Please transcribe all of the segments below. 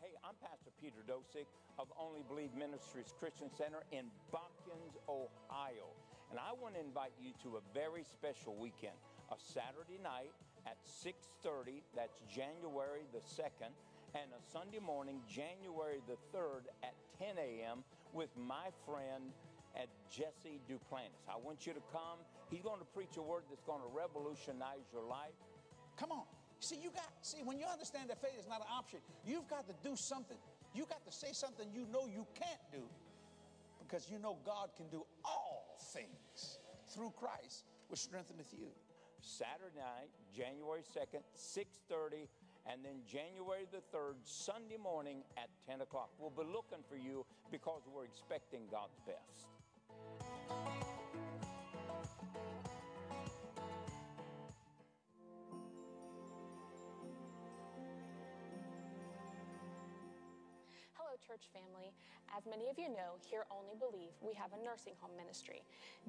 Hey, I'm Pastor Peter Dosick of Only Believe Ministries Christian Center in Botkins, Ohio. And I want to invite you to a very special weekend, a Saturday night at 6:30, that's January the 2nd, and a Sunday morning, January the 3rd at 10 a.m. with my friend at Jesse Duplantis. I want you to come. He's going to preach a word that's going to revolutionize your life. Come on. See, when you understand that faith is not an option, you've got to do something. You've got to say something you know you can't do, because you know God can do all things through Christ, which strengtheneth you. Saturday night, January 2nd, 6:30, and then January the 3rd, Sunday morning at 10 o'clock. We'll be looking for you because we're expecting God's best. church family, as many of you know, here at Only Believe, we have a nursing home ministry.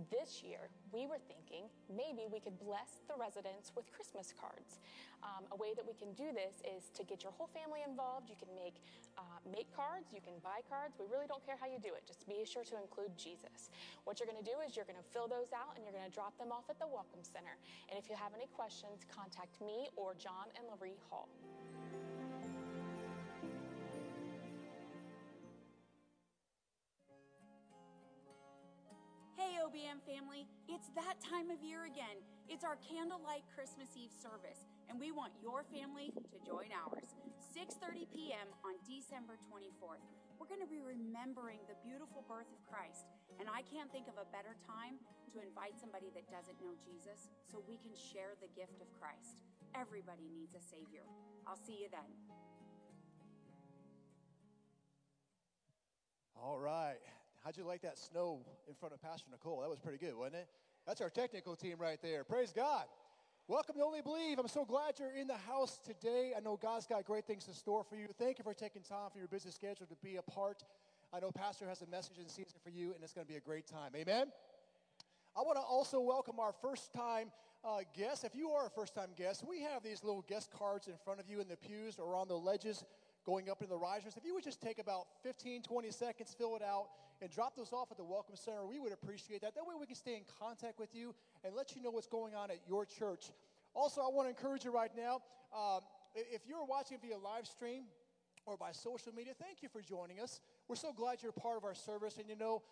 This year, we were thinking maybe we could bless the residents with Christmas cards. A way that we can do this is to get your whole family involved. You can make cards, you can buy cards. We really don't care how you do it. Just be sure to include Jesus. What you're going to do is you're going to fill those out and you're going to drop them off at the Welcome Center. And if you have any questions, contact me or John and Larry Hall. Hey OBM family, it's that time of year again. It's our Candlelight Christmas Eve service, and we want your family to join ours. 6:30 p.m. on December 24th. We're going to be remembering the beautiful birth of Christ, and I can't think of a better time to invite somebody that doesn't know Jesus so we can share the gift of Christ. Everybody needs a Savior. I'll see you then. All right. How'd you like that snow in front of Pastor Nicole? That was pretty good, wasn't it? That's our technical team right there. Praise God. Welcome to Only Believe. I'm so glad you're in the house today. I know God's got great things in store for you. Thank you for taking time from your busy schedule to be a part. I know Pastor has a message in season for you, and it's going to be a great time. Amen? I want to also welcome our first-time guest. If you are a first-time guest, we have these little guest cards in front of you in the pews or on the ledges going up in the risers. If you would just take about 15, 20 seconds, fill it out, and drop those off at the Welcome Center, we would appreciate that. That way we can stay in contact with you and let you know what's going on at your church. Also, I want to encourage you right now, if you're watching via live stream or by social media, thank you for joining us. We're so glad you're part of our service. And you know,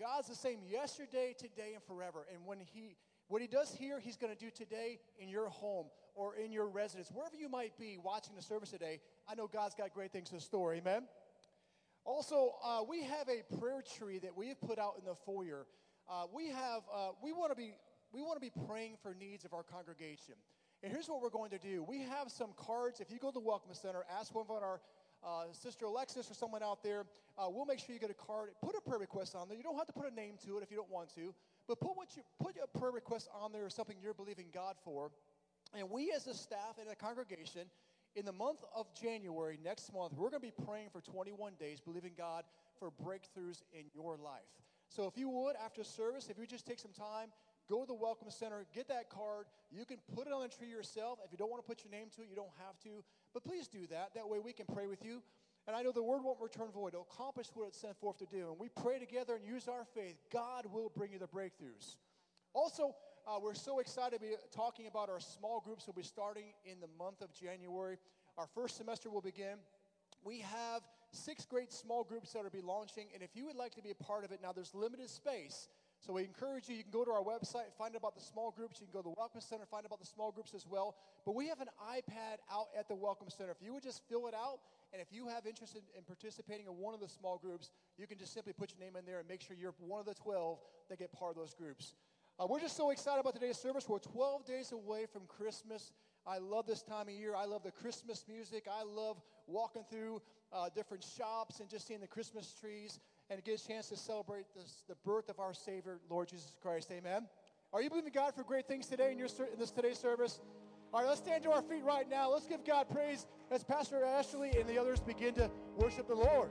God's the same yesterday, today, and forever. And when what he does here, he's going to do today in your home or in your residence. Wherever you might be watching the service today, I know God's got great things in store. Amen? Also, we have a prayer tree that we have put out in the foyer. We want to be praying for needs of our congregation. And here's what we're going to do. We have some cards. If you go to the Welcome Center, ask one of our Sister Alexis or someone out there, we'll make sure you get a card. Put a prayer request on there. You don't have to put a name to it if you don't want to, but put a prayer request on there or something you're believing God for. And we as a staff and a congregation, in the month of January, next month, we're going to be praying for 21 days, believing God for breakthroughs in your life. So if you would, after service, if you just take some time, go to the Welcome Center, get that card. You can put it on the tree yourself. If you don't want to put your name to it, you don't have to. But please do that. That way we can pray with you. And I know the word won't return void. It'll accomplish what it's sent forth to do. And we pray together and use our faith. God will bring you the breakthroughs. Also, we're so excited to be talking about our small groups. We'll be starting in the month of January. Our first semester will begin. We have 6 great small groups that will be launching. And if you would like to be a part of it, now there's limited space. So we encourage you, you can go to our website, find out about the small groups. You can go to the Welcome Center, find out about the small groups as well. But we have an iPad out at the Welcome Center. If you would just fill it out, and if you have interest in participating in one of the small groups, you can just simply put your name in there and make sure you're one of the 12 that get part of those groups. We're just so excited about today's service. We're 12 days away from Christmas. I love this time of year. I love the Christmas music. I love walking through different shops and just seeing the Christmas trees, and get a chance to celebrate the birth of our Savior, Lord Jesus Christ. Amen. Are you believing God for great things today in this today's service? All right, let's stand to our feet right now. Let's give God praise as Pastor Ashley and the others begin to worship the Lord.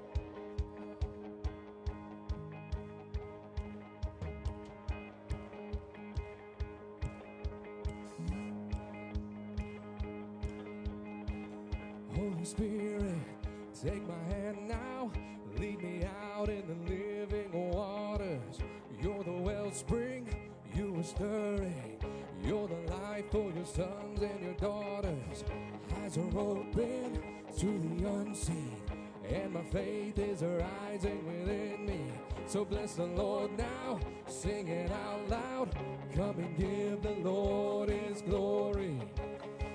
Holy Spirit, take my hand now. Lead me out in the living waters. You're the wellspring, you are stirring. You're the life for your sons and your daughters. Eyes are open to the unseen, and my faith is rising within me. So bless the Lord now, sing it out loud. Come and give the Lord his glory.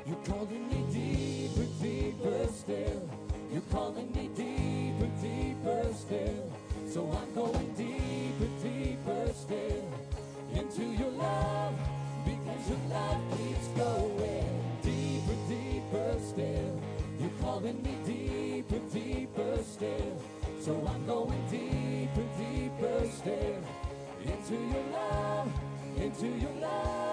You're calling me deeper, deeper still. You're calling me deeper, deeper still. So I'm going deeper, deeper still into your love, because your love keeps going deeper, deeper still. You're calling me deeper, deeper still. So I'm going deeper, deeper still into your love, into your love.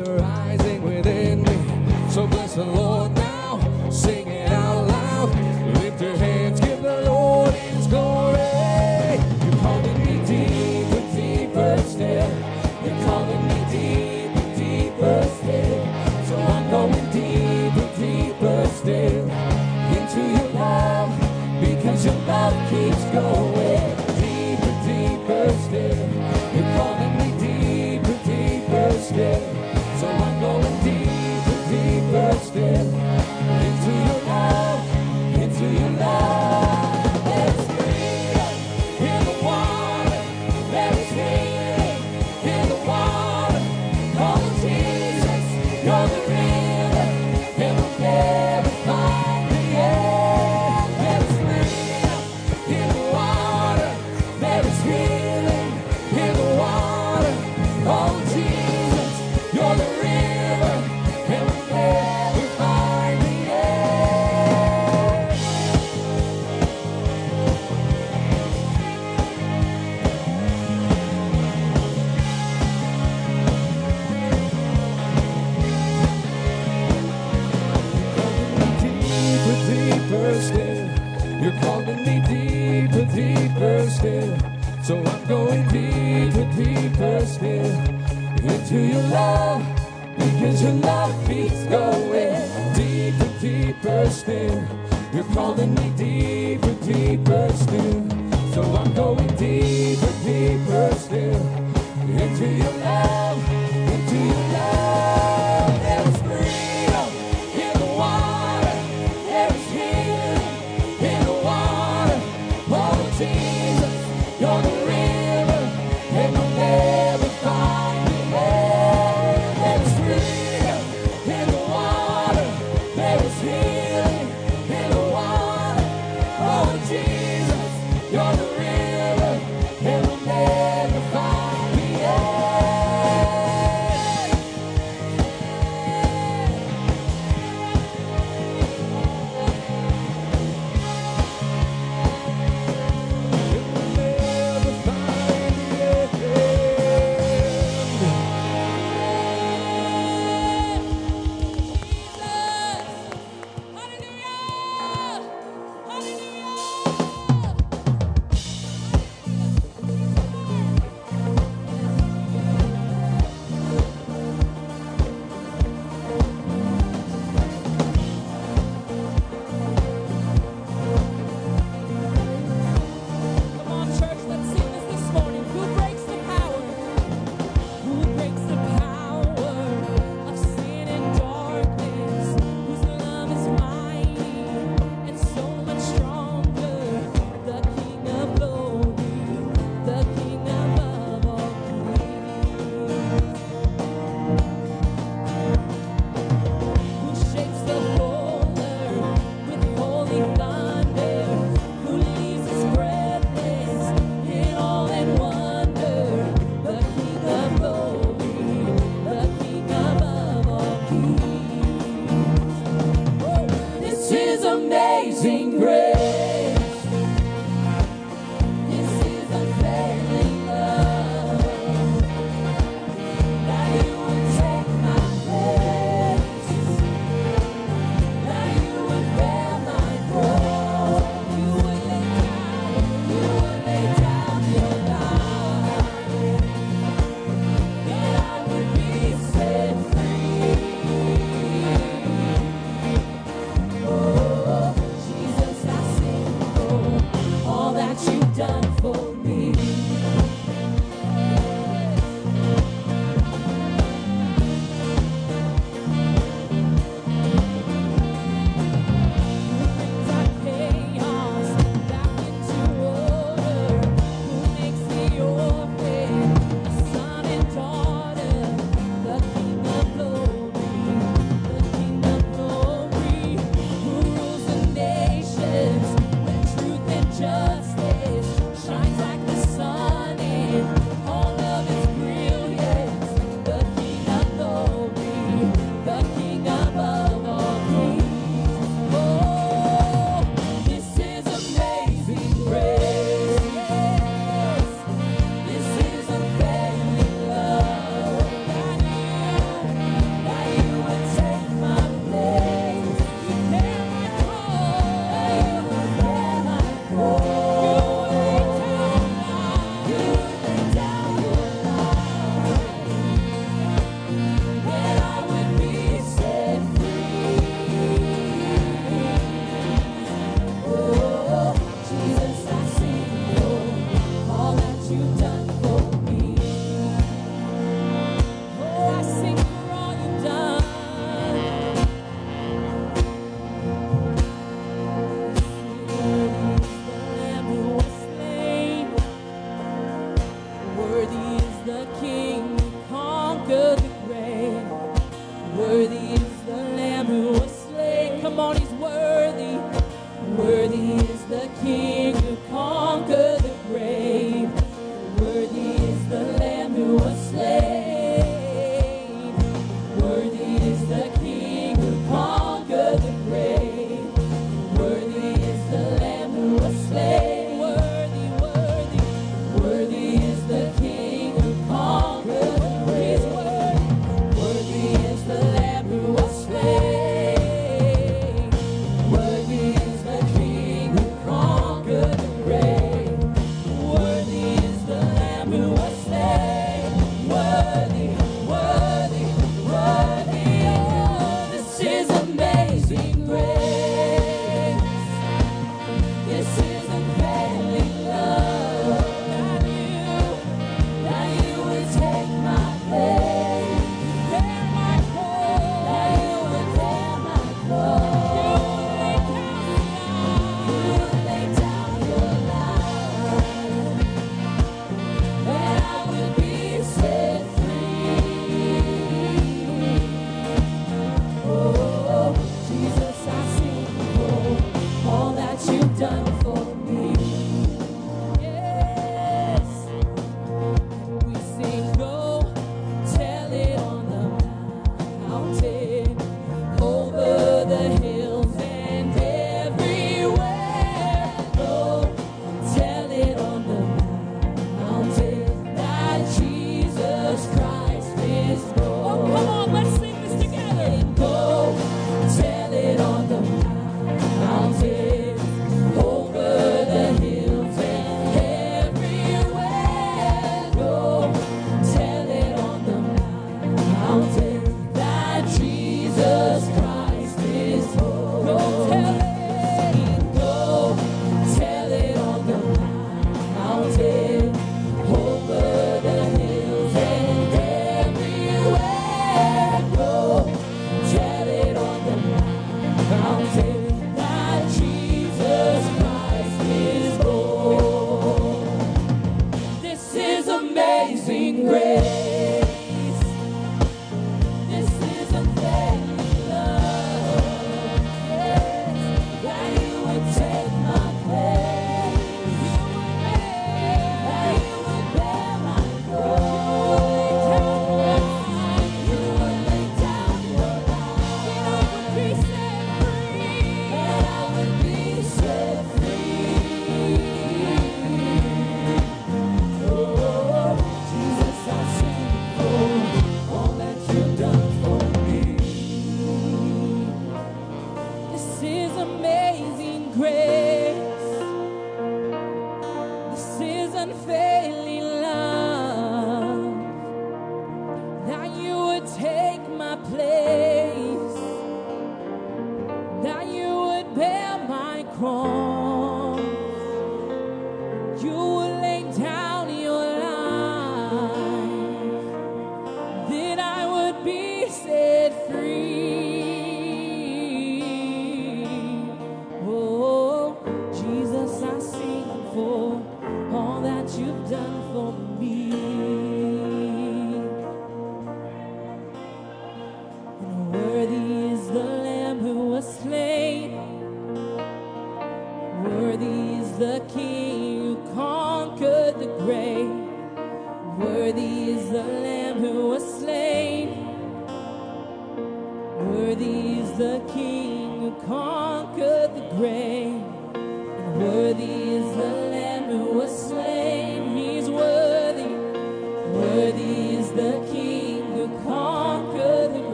is rising within me. So bless the Lord now, sing it out loud. Lift your hands, give the Lord His glory. You're calling me deeper, deeper still. You're calling me deeper, deeper still. So I'm going deeper, deeper still into your love, because your love keeps going deeper, deeper still. You're calling me deeper, deeper still. So I'm going deeper, deeper still into your love, into your love. Let us hear, hear the water. Let us hear, hear the water. Oh Jesus, you're the river, it will never find the end. Let us live, hear the water. Let us hear it, hear the water. Oh Jesus, you're the river, it will never find the end. You're calling me deeper, deeper still. So I'm going deeper, deeper still into your love, because your love keeps going deeper, deeper still. You're calling me deeper, deeper still. So I'm going deeper, deeper still into your love, into your love. There is freedom in the water. There is healing in the water. Oh Jesus, you're the river, and you'll never find the end. There is freedom in the water. There is healing in the water. Oh Jesus, you're the river, and you'll never find the end.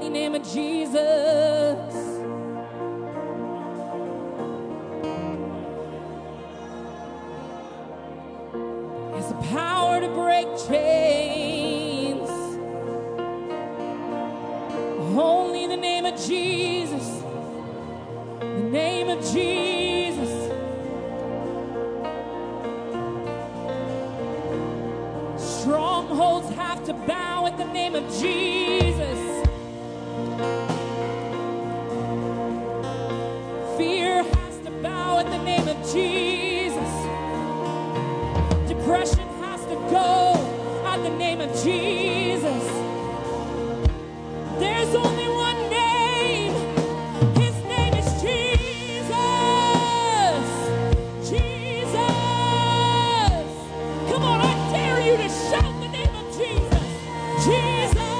mighty name of Jesus. It's the power to break chains. Only the name of Jesus. The name of Jesus. Strongholds have to bow at the name of Jesus. Fear has to bow at the name of Jesus. Depression has to go at the name of Jesus. There's only one name. His name is Jesus. Jesus. Come on, I dare you to shout the name of Jesus. Jesus.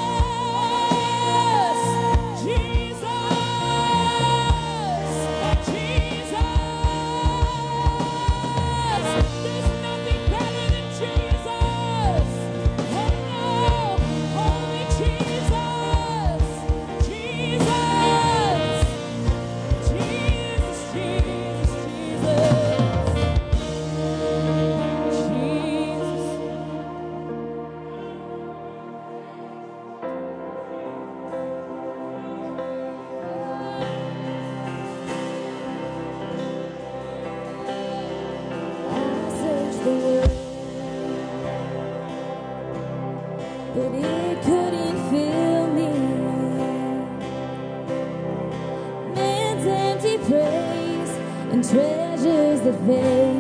Faith.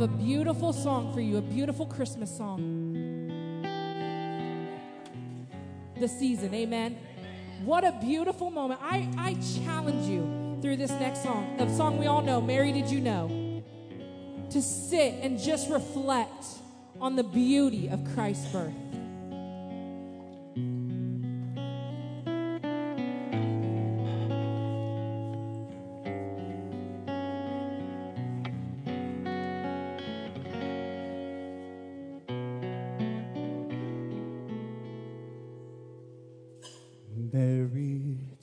A beautiful song for you, a beautiful Christmas song. The season, amen. What a beautiful moment. I challenge you through this next song, the song we all know, Mary, Did You Know, to sit and just reflect on the beauty of Christ's birth.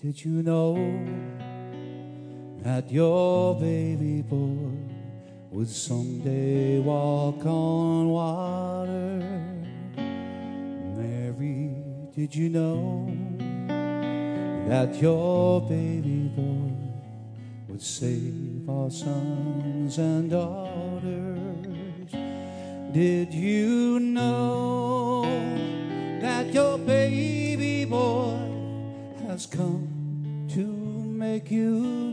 Did you know that your baby boy would someday walk on water? Mary, did you know that your baby boy would save our sons and daughters? Did you know that your baby boy has come to make you new?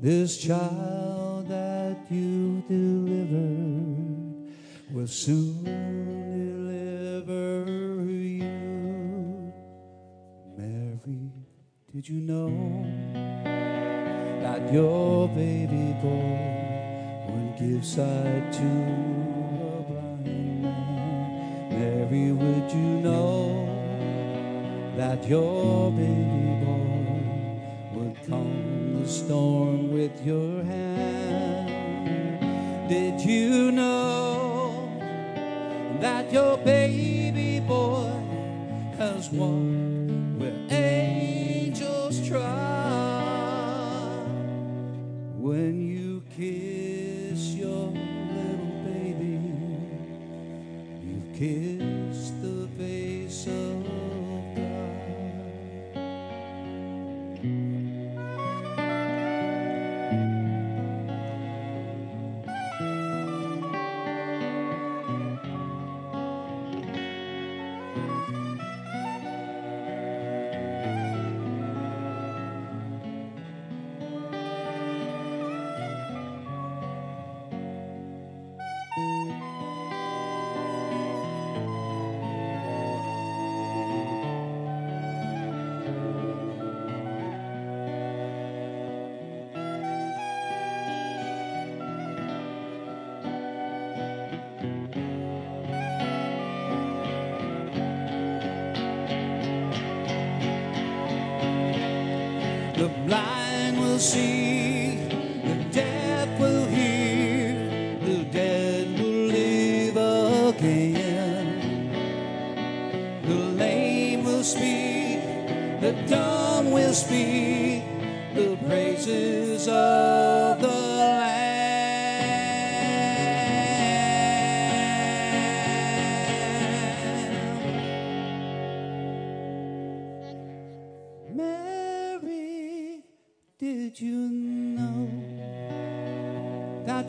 This child that you delivered will soon deliver you. Mary, did you know that your baby boy would give sight to a blind man? Mary, would you know that your baby boy would come the storm with your hand. Did you know that your baby boy has walked where angels trod? When you kiss your little baby, you've kissed the face of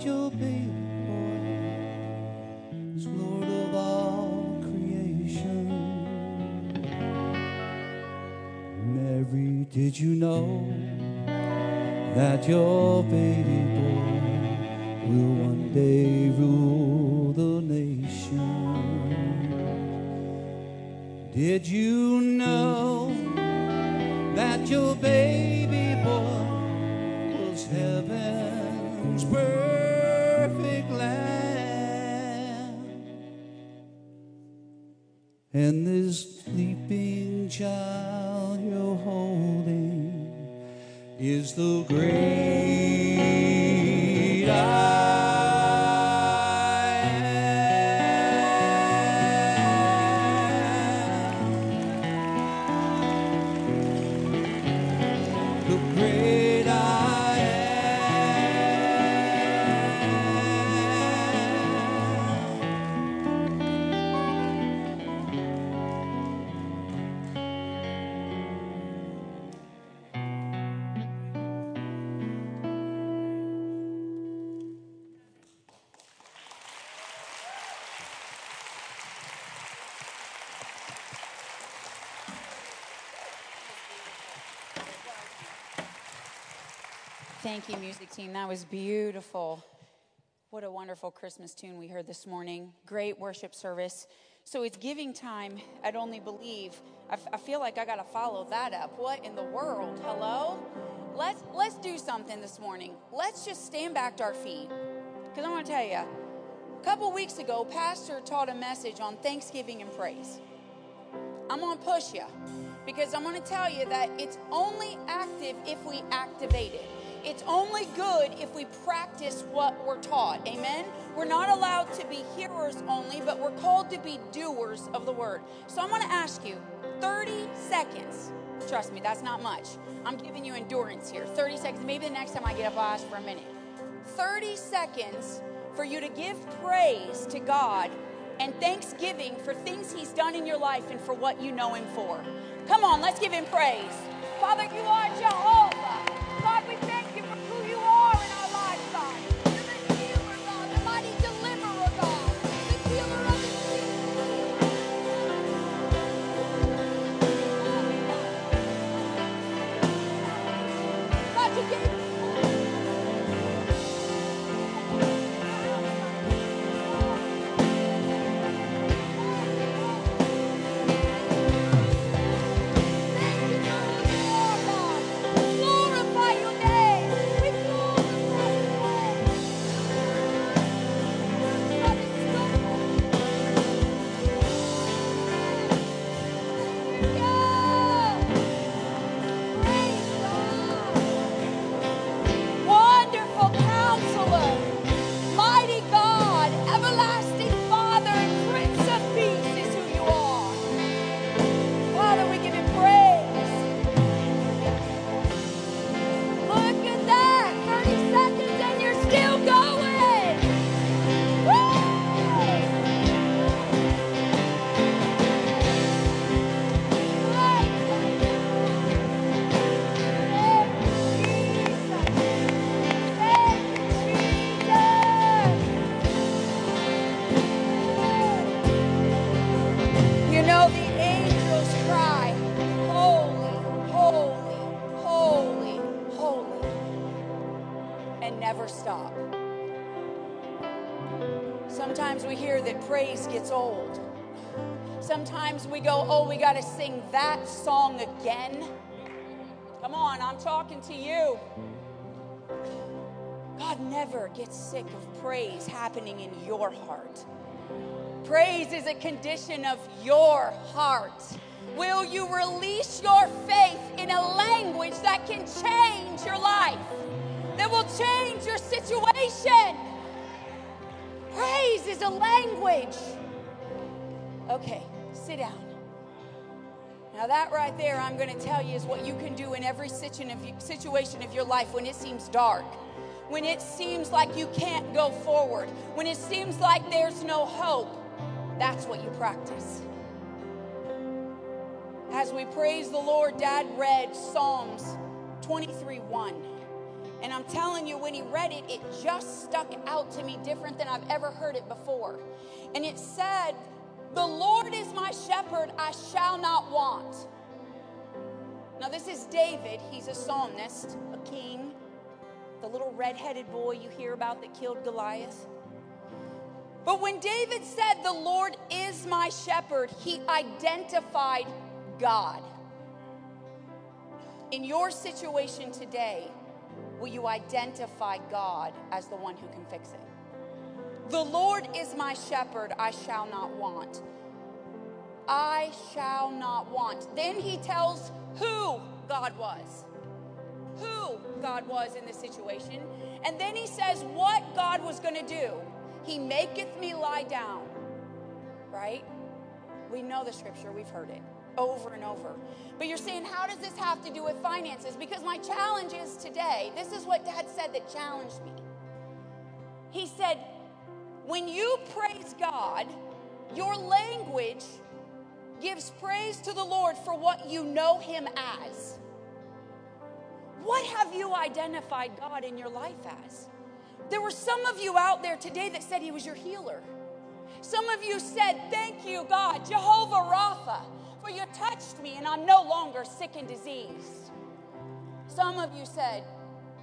your baby boy will one day rule the nation. Did you know that your baby boy was heaven's perfect lamb? And this sleeping child you're holding is the great I am. The great I am. Thank you, music team. That was beautiful. What a wonderful Christmas tune we heard this morning. Great worship service. So it's giving time at Only Believe. I feel like I got to follow that up. What in the world? Hello? Let's do something this morning. Let's just stand back to our feet. Because I want to tell you, a couple weeks ago, Pastor taught a message on Thanksgiving and praise. I'm going to push you because I'm going to tell you that it's only active if we activate it. It's only good if we practice what we're taught, amen? We're not allowed to be hearers only, but we're called to be doers of the word. So I'm going to ask you, 30 seconds. Trust me, that's not much. I'm giving you endurance here. 30 seconds. Maybe the next time I get up, I'll ask for a minute. 30 seconds for you to give praise to God and thanksgiving for things he's done in your life and for what you know him for. Come on, let's give him praise. Father, you are Jehovah. God, we thank you. Thank you, God. still going. Woo! You know, the angels cry, holy, holy, holy, holy, and never stop. Sometimes we hear that praise gets old. Sometimes we go, oh, we got to sing that song again. Come on, I'm talking to you. God never gets sick of praise happening in your heart. Praise is a condition of your heart. Will you release your faith in a language that can change your life, that will change your situation? Praise is a language. Okay, sit down. Now that right there, I'm going to tell you, is what you can do in every situation of your life when it seems dark, when it seems like you can't go forward, when it seems like there's no hope. That's what you practice. As we praise the Lord, Dad read Psalms 23:1. And I'm telling you, when he read it, it just stuck out to me different than I've ever heard it before. And it said, "The Lord is my shepherd, I shall not want." Now this is David. He's a psalmist, a king, the little red-headed boy you hear about that killed Goliath. But when David said, "The Lord is my shepherd," he identified God. In your situation today, will you identify God as the one who can fix it? The Lord is my shepherd, I shall not want. I shall not want. Then he tells who God was. Who God was in this situation. And then he says what God was going to do. He maketh me lie down. Right? We know the scripture. We've heard it over and over. But you're saying, how does this have to do with finances? Because my challenge is today, this is what Dad said that challenged me. He said, when you praise God, your language gives praise to the Lord for what you know him as. What have you identified God in your life as? There were some of you out there today that said he was your healer. Some of you said, thank you, God, Jehovah Rapha, for you touched me and I'm no longer sick and diseased. Some of you said,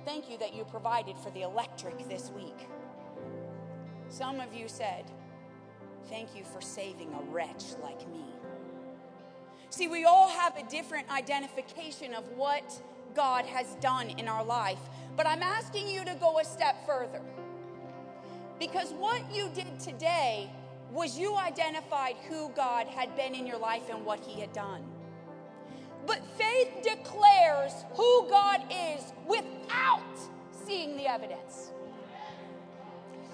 thank you that you provided for the electric this week. Some of you said, thank you for saving a wretch like me. See, we all have a different identification of what God has done in our life. But I'm asking you to go a step further. Because what you did today was you identified who God had been in your life and what he had done. But faith declares who God is without seeing the evidence.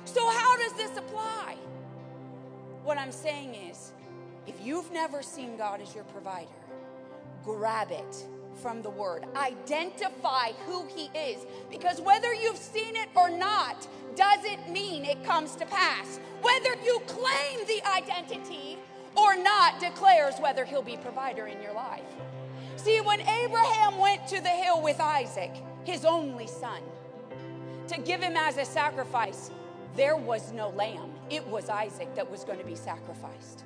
So how does this apply? What I'm saying is, if you've never seen God as your provider, grab it from the word. Identify who he is. Because whether you've seen it or not, doesn't mean it comes to pass. Whether you claim the identity or not declares whether he'll be provider in your life. See, when Abraham went to the hill with Isaac, his only son, to give him as a sacrifice, there was no lamb. It was Isaac that was going to be sacrificed.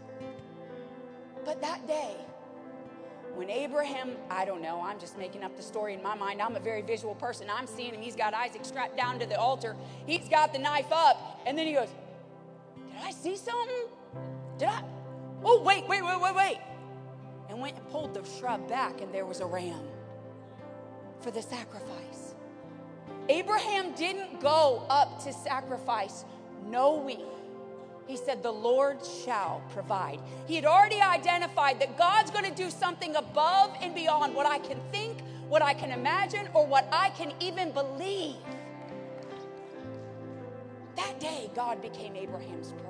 But that day, when Abraham, I don't know, I'm just making up the story in my mind. I'm a very visual person. I'm seeing him. He's got Isaac strapped down to the altar. He's got the knife up. And then he goes, did I see something? Oh, wait. And went and pulled the shrub back, and there was a ram for the sacrifice. Abraham didn't go up to sacrifice knowing. He said, the Lord shall provide. He had already identified that God's going to do something above and beyond what I can think, what I can imagine, or what I can even believe. That day, God became Abraham's provider.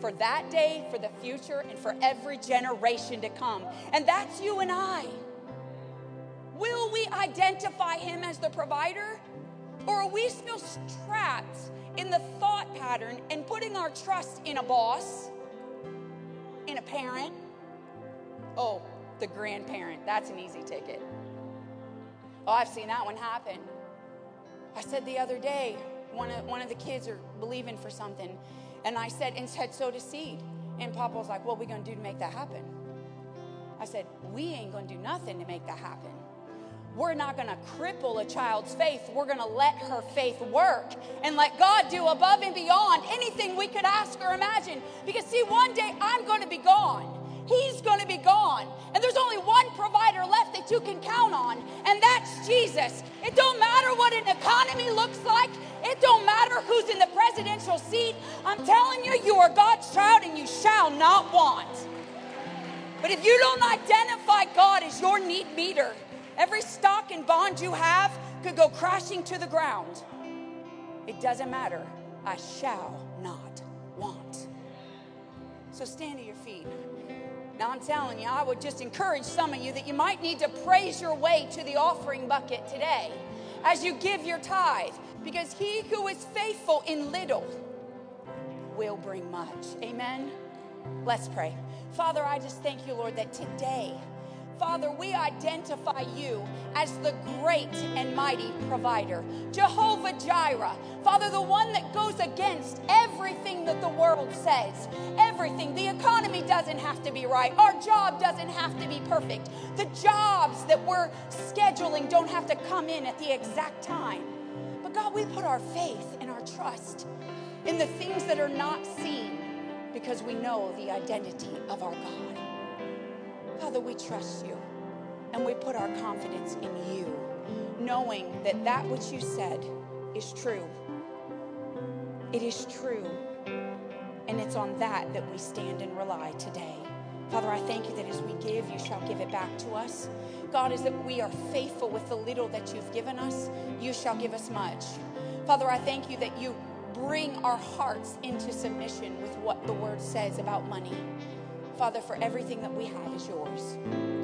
For that day, for the future, and for every generation to come. And that's you and I. Will we identify him as the provider? Or are we still trapped in the thought pattern and putting our trust in a boss, in a parent? Oh, the grandparent. That's an easy ticket. Oh, I've seen that one happen. I said the other day, one of the kids are believing for something, and I said, sowed a seed. And Papa was like, what are we going to do to make that happen? I said, we ain't going to do nothing to make that happen. We're not going to cripple a child's faith. We're going to let her faith work and let God do above and beyond anything we could ask or imagine. Because, see, one day I'm going to be gone. He's going to be gone. And there's only one provider left that you can count on, and that's Jesus. It don't matter what an economy looks like. It don't matter who's in the presidential seat. I'm telling you, you are God's child and you shall not want. But if you don't identify God as your need meter, every stock and bond you have could go crashing to the ground. It doesn't matter. I shall not want. So stand to your feet. Now I'm telling you, I would just encourage some of you that you might need to praise your way to the offering bucket today as you give your tithe, because he who is faithful in little will bring much. Amen? Let's pray. Father, I just thank you, Lord, that today, Father, we identify you as the great and mighty provider, Jehovah Jireh. Father, the one that goes against everything that the world says, everything. The economy doesn't have to be right. Our job doesn't have to be perfect. The jobs that we're scheduling don't have to come in at the exact time. But God, we put our faith and our trust in the things that are not seen because we know the identity of our God. Father, we trust you, and we put our confidence in you, knowing that that which you said is true. It is true, and it's on that that we stand and rely today. Father, I thank you that as we give, you shall give it back to us. God, as that we are faithful with the little that you've given us, you shall give us much. Father, I thank you that you bring our hearts into submission with what the word says about money. Father, for everything that we have is yours.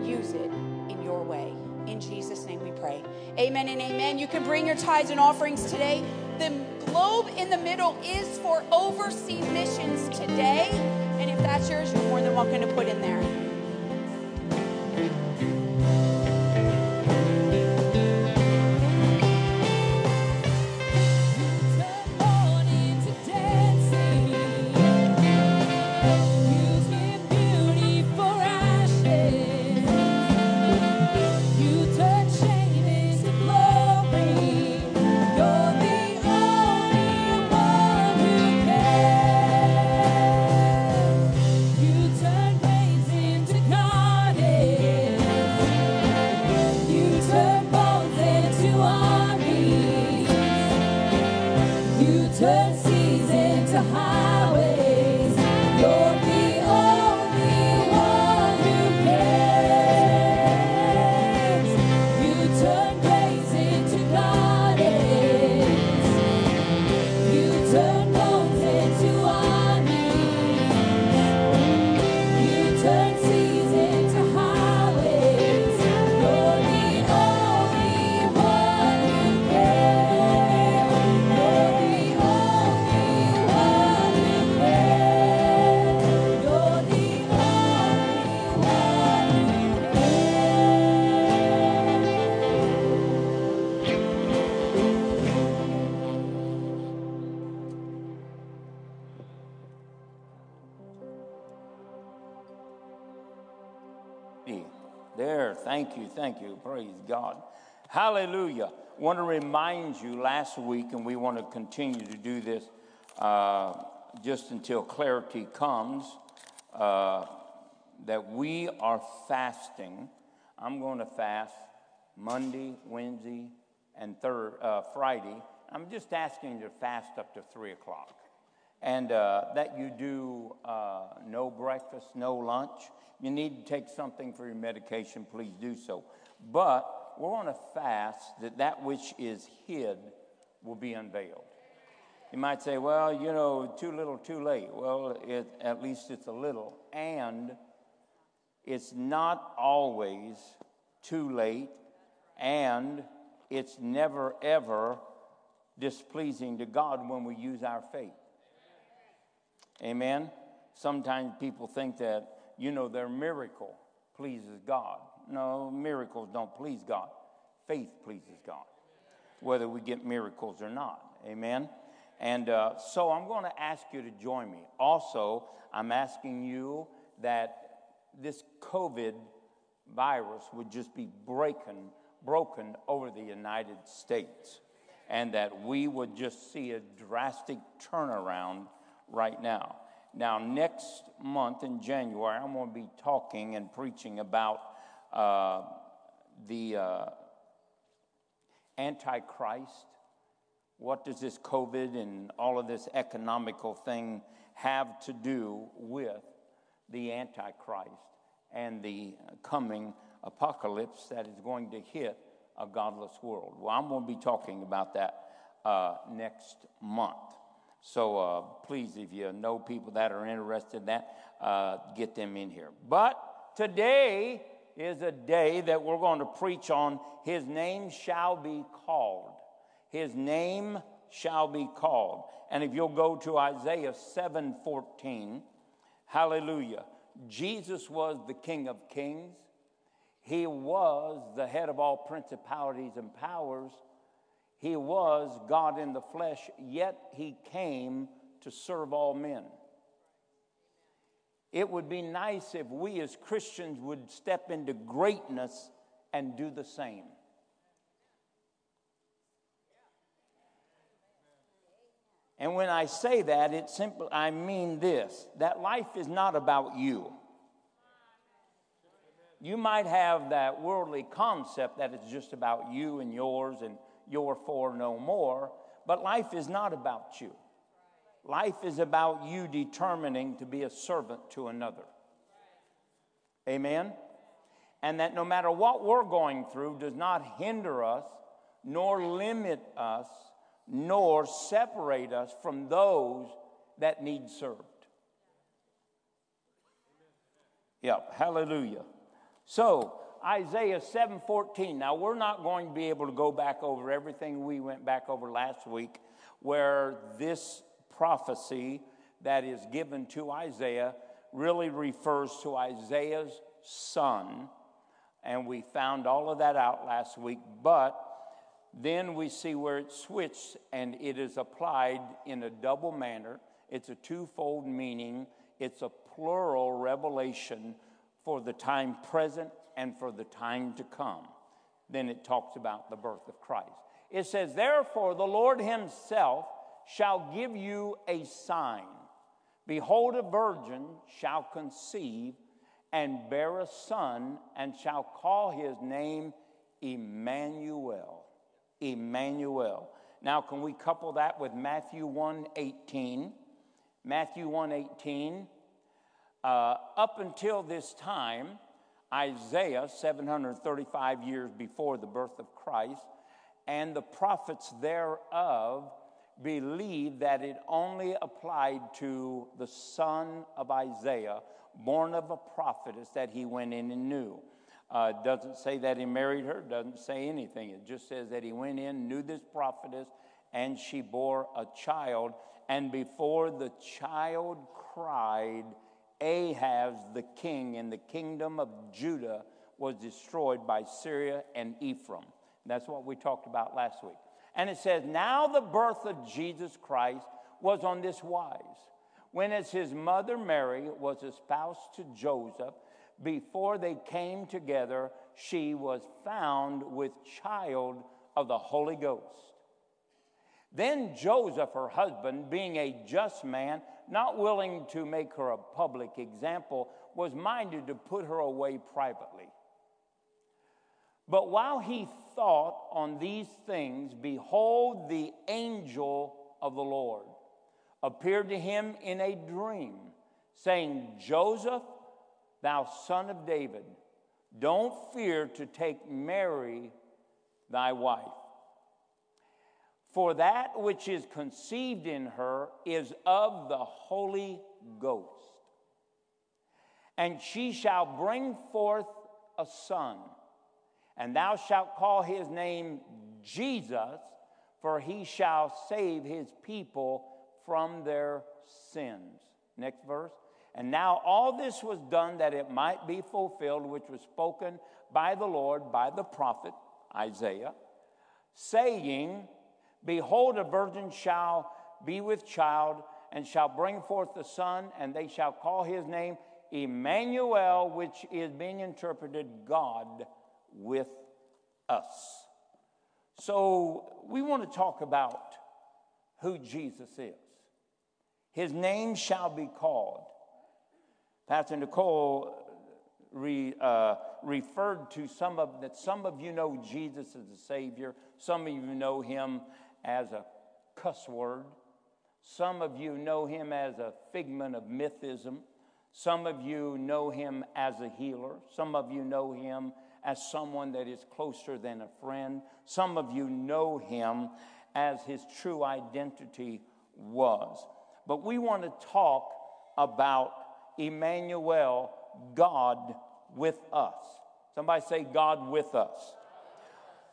Use it in your way. In Jesus' name we pray. Amen and amen. You can bring your tithes and offerings today. The globe in the middle is for overseas missions today. And if that's yours, you're more than welcome to put in there. Thank you. Praise God. Hallelujah. I want to remind you last week, and we want to continue to do this just until clarity comes, that we are fasting. I'm going to fast Monday, Wednesday, and Friday. I'm just asking you to fast up to 3 o'clock. And that you do no breakfast, no lunch. You need to take something for your medication, please do so. But we're on a fast that which is hid will be unveiled. You might say, well, you know, too little, too late. Well, at least it's a little. And it's not always too late. And it's never, ever displeasing to God when we use our faith. Amen. Sometimes people think that, you know, their miracle pleases God. No, miracles don't please God. Faith pleases God, whether we get miracles or not. Amen. And so I'm going to ask you to join me. Also, I'm asking you that this COVID virus would just be broken over the United States, and that we would just see a drastic turnaround right now. Now, next month in January, I'm going to be talking and preaching about the Antichrist. What does this COVID and all of this economical thing have to do with the Antichrist and the coming apocalypse that is going to hit a godless world? Well, I'm going to be talking about that next month. So please, if you know people that are interested in that, get them in here. But today is a day that we're going to preach on His Name Shall Be Called. His name shall be called. And if you'll go to Isaiah 7:14, hallelujah. Jesus was the King of Kings. He was the head of all principalities and powers. He was God in the flesh, yet he came to serve all men. It would be nice if we as Christians would step into greatness and do the same. And when I say that, it's simple, I mean this, that life is not about you. You might have that worldly concept that it's just about you and yours and your for no more, but life is not about you. Life is about you determining to be a servant to another. Amen? And that no matter what we're going through does not hinder us, nor limit us, nor separate us from those that need served. Yep, hallelujah. So, Isaiah 7:14. Now, we're not going to be able to go back over everything we went back over last week, where this prophecy that is given to Isaiah really refers to Isaiah's son, and we found all of that out last week, but then we see where it switched, and it is applied in a double manner. It's a twofold meaning. It's a plural revelation for the time present and for the time to come. Then it talks about the birth of Christ. It says, therefore, the Lord himself shall give you a sign. Behold, a virgin shall conceive and bear a son, and shall call his name Emmanuel. Emmanuel. Now, can we couple that with Matthew 1:18? Matthew 1:18. Up until this time, Isaiah, 735 years before the birth of Christ, and the prophets thereof believed that it only applied to the son of Isaiah, born of a prophetess that he went in and knew. Doesn't say that he married her, doesn't say anything. It just says that he went in, knew this prophetess, and she bore a child. And before the child cried, Ahaz, the king in the kingdom of Judah, was destroyed by Syria and Ephraim. That's what we talked about last week. And it says, now the birth of Jesus Christ was on this wise. When as his mother Mary was espoused to Joseph, before they came together, she was found with child of the Holy Ghost. Then Joseph, her husband, being a just man, not willing to make her a public example, was minded to put her away privately. But while he thought on these things, behold, the angel of the Lord appeared to him in a dream, saying, Joseph, thou son of David, don't fear to take Mary thy wife. For that which is conceived in her is of the Holy Ghost. And she shall bring forth a son, and thou shalt call his name Jesus, for he shall save his people from their sins. Next verse. And now all this was done that it might be fulfilled, which was spoken by the Lord, by the prophet Isaiah, saying, behold, a virgin shall be with child and shall bring forth a son, and they shall call his name Emmanuel, which is being interpreted, God with us. So we want to talk about who Jesus is. His name shall be called. Pastor Nicole referred to some of you know Jesus as the Savior. Some of you know him as a cuss word. Some of you know him as a figment of mythism. Some of you know him as a healer. Some of you know him as someone that is closer than a friend. Some of you know him as his true identity was. But we want to talk about Emmanuel, God with us. Somebody say, God with us.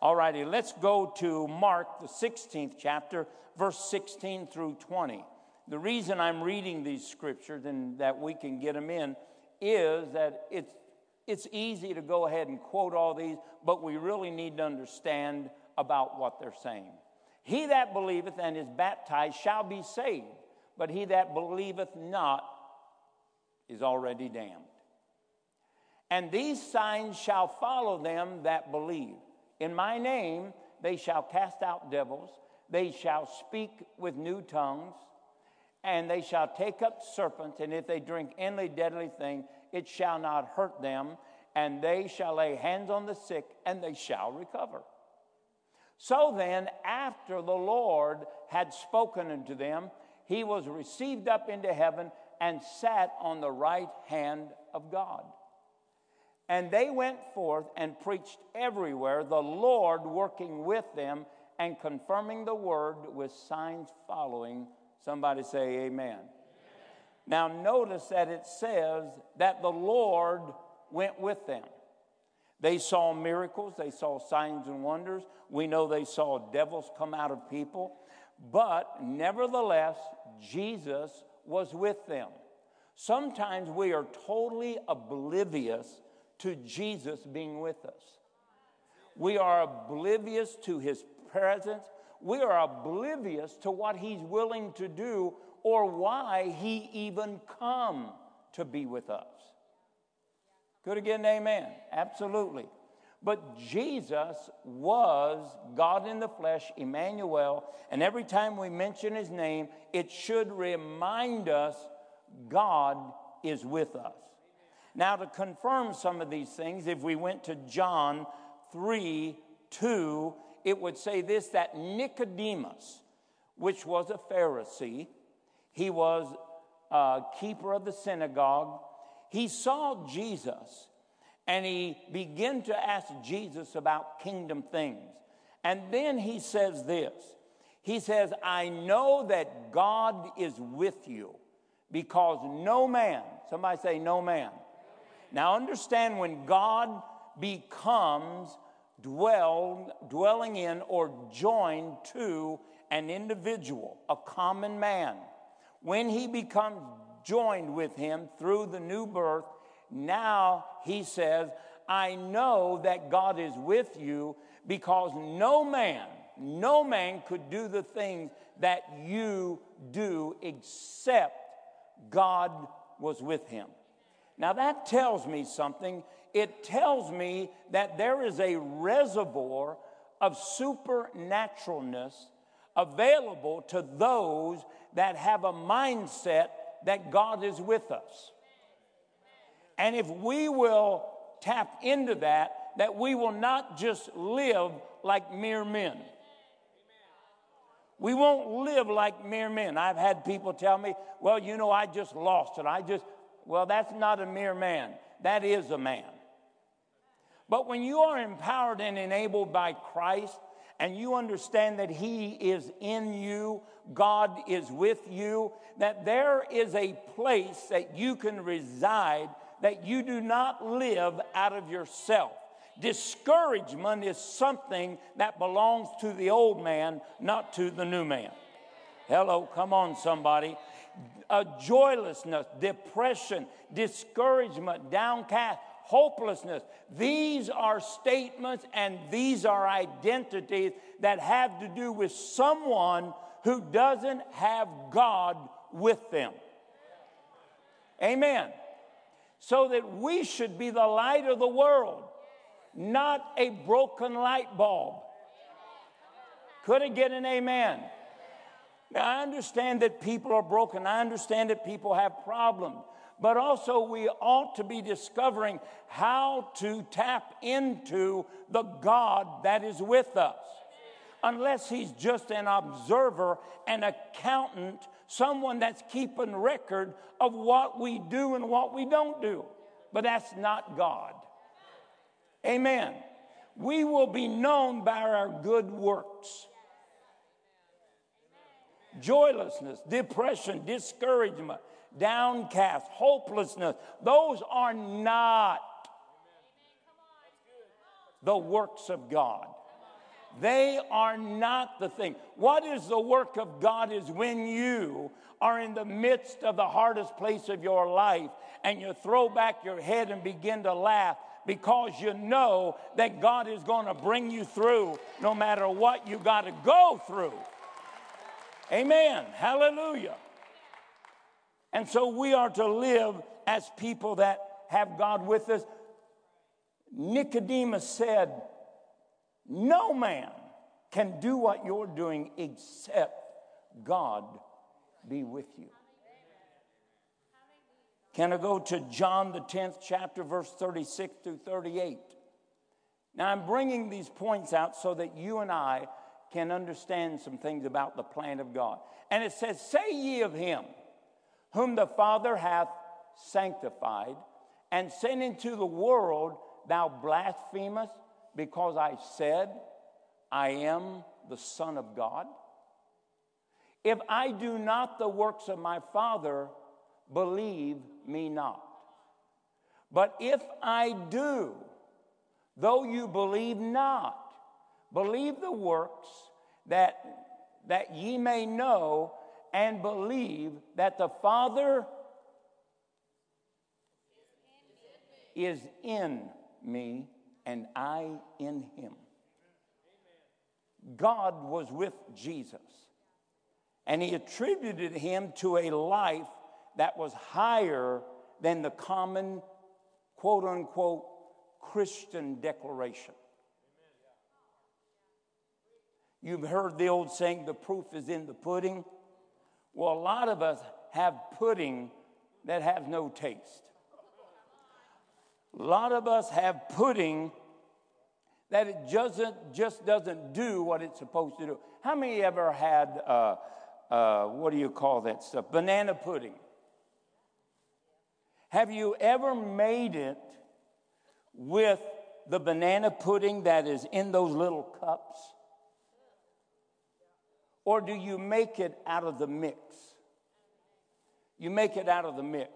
All righty, let's go to Mark, the 16th chapter, verse 16 through 20. The reason I'm reading these scriptures and that we can get them in is that it's easy to go ahead and quote all these, but we really need to understand about what they're saying. He that believeth and is baptized shall be saved, but he that believeth not is already damned. And these signs shall follow them that believe. In my name they shall cast out devils, they shall speak with new tongues, and they shall take up serpents, and if they drink any deadly thing, it shall not hurt them, and they shall lay hands on the sick, and they shall recover. So then, after the Lord had spoken unto them, he was received up into heaven and sat on the right hand of God. And they went forth and preached everywhere, the Lord working with them and confirming the word with signs following. Somebody say amen. Amen. Now notice that it says that the Lord went with them. They saw miracles. They saw signs and wonders. We know they saw devils come out of people. But nevertheless, Jesus was with them. Sometimes we are totally oblivious to Jesus being with us. We are oblivious to his presence. We are oblivious to what he's willing to do or why he even come to be with us. Could again, amen. Absolutely. But Jesus was God in the flesh, Emmanuel, and every time we mention his name, it should remind us God is with us. Now, to confirm some of these things, if we went to John 3:2, it would say this, that Nicodemus, which was a Pharisee, he was a keeper of the synagogue, he saw Jesus, and he began to ask Jesus about kingdom things. And then he says this. He says, I know that God is with you because no man, somebody say no man. Now understand, when God becomes dwelling in or joined to an individual, a common man, when he becomes joined with him through the new birth, now he says, I know that God is with you because no man could do the things that you do except God was with him. Now that tells me something. It tells me that there is a reservoir of supernaturalness available to those that have a mindset that God is with us. And if we will tap into that, that we will not just live like mere men. We won't live like mere men. I've had people tell me, well, you know, I just lost it. Well, that's not a mere man. That is a man. But when you are empowered and enabled by Christ, and you understand that he is in you, God is with you, that there is a place that you can reside, that you do not live out of yourself. Discouragement is something that belongs to the old man, not to the new man. Hello, come on, somebody. A joylessness, depression, discouragement, downcast, hopelessness. These are statements and these are identities that have to do with someone who doesn't have God with them. Amen. So that we should be the light of the world, not a broken light bulb. Couldn't get an amen. Now, I understand that people are broken. I understand that people have problems. But also we ought to be discovering how to tap into the God that is with us. Unless he's just an observer, an accountant, someone that's keeping record of what we do and what we don't do. But that's not God. Amen. We will be known by our good works. Joylessness, depression, discouragement, downcast, hopelessness. Those are not the works of God. They are not the thing. What is the work of God is when you are in the midst of the hardest place of your life and you throw back your head and begin to laugh because you know that God is going to bring you through no matter what you got to go through. Amen. Hallelujah. And so we are to live as people that have God with us. Nicodemus said, "No man can do what you're doing except God be with you." Can I go to John, the 10th chapter, verse 36 through 38? Now, I'm bringing these points out so that you and I can understand some things about the plan of God. And it says, "Say ye of him whom the Father hath sanctified and sent into the world, thou blasphemest, because I said, I am the Son of God. If I do not the works of my Father, believe me not. But if I do, though you believe not, believe the works that ye may know and believe that the Father is in me and I in him." God was with Jesus, and he attributed him to a life that was higher than the common, quote-unquote, Christian declaration. You've heard the old saying, the proof is in the pudding. Well, a lot of us have pudding that has no taste. A lot of us have pudding that it just doesn't do what it's supposed to do. How many ever had, what do you call that stuff? Banana pudding. Have you ever made it with the banana pudding that is in those little cups? Or do you make it out of the mix? You make it out of the mix.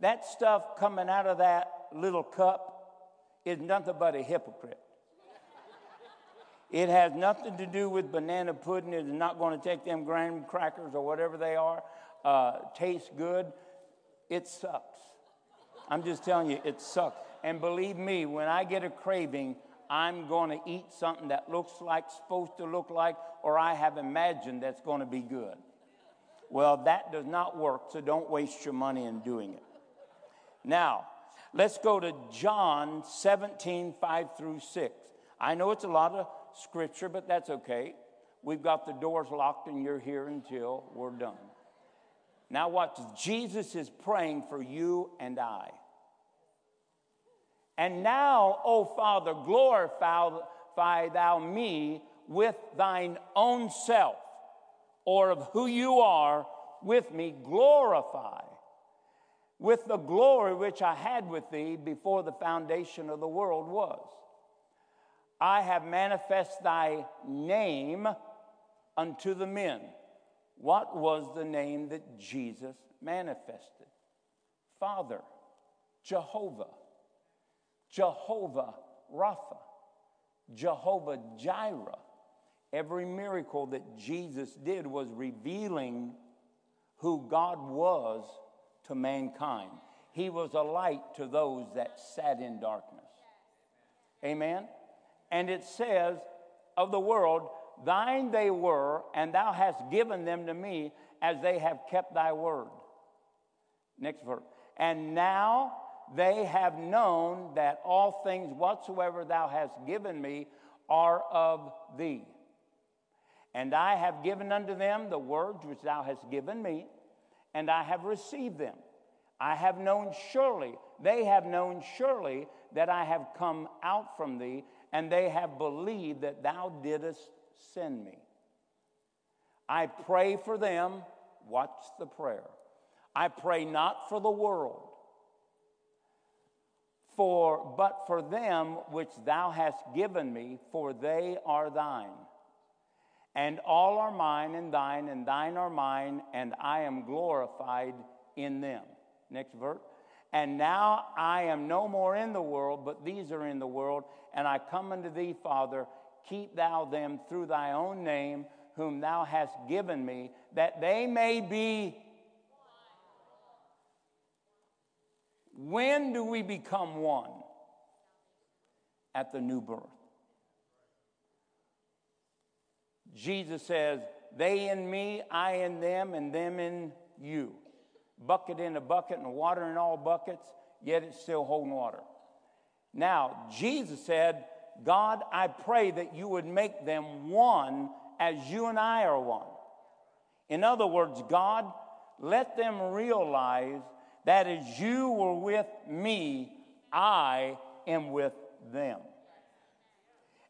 That stuff coming out of that little cup is nothing but a hypocrite. It has nothing to do with banana pudding. It's not going to take them graham crackers or whatever they are. Taste good. It sucks. I'm just telling you, it sucks. And believe me, when I get a craving, I'm going to eat something that supposed to look like, or I have imagined that's going to be good. Well, that does not work, so don't waste your money in doing it. Now, let's go to John 17, 5 through 6. I know it's a lot of scripture, but that's okay. We've got the doors locked, and you're here until we're done. Now watch. Jesus is praying for you and I. "And now, O Father, glorify thou me with thine own self," or of who you are with me, glorify, "with the glory which I had with thee before the foundation of the world was. I have manifest thy name unto the men." What was the name that Jesus manifested? Father, Jehovah, Jehovah Rapha, Jehovah Jireh. Every miracle that Jesus did was revealing who God was to mankind. He was a light to those that sat in darkness. Amen? And it says of the world, thine they were, and thou hast given them to me, as they have kept thy word. Next verse. And now they have known that all things whatsoever thou hast given me are of thee. And I have given unto them the words which thou hast given me, and I have received them. I have known surely, they have known surely that I have come out from thee, and they have believed that thou didst send me. I pray for them. Watch the prayer. I pray not for the world, but for them which thou hast given me, for they are thine. And all are mine, and thine are mine, and I am glorified in them. Next verse. And now I am no more in the world, but these are in the world, and I come unto thee, Father. Keep thou them through thy own name, whom thou hast given me, that they may be. When do we become one? At the new birth. Jesus says, they in me, I in them, and them in you. Bucket in a bucket and water in all buckets, yet it's still holding water. Now, Jesus said, God, I pray that you would make them one as you and I are one. In other words, God, let them realize that as you were with me, I am with them.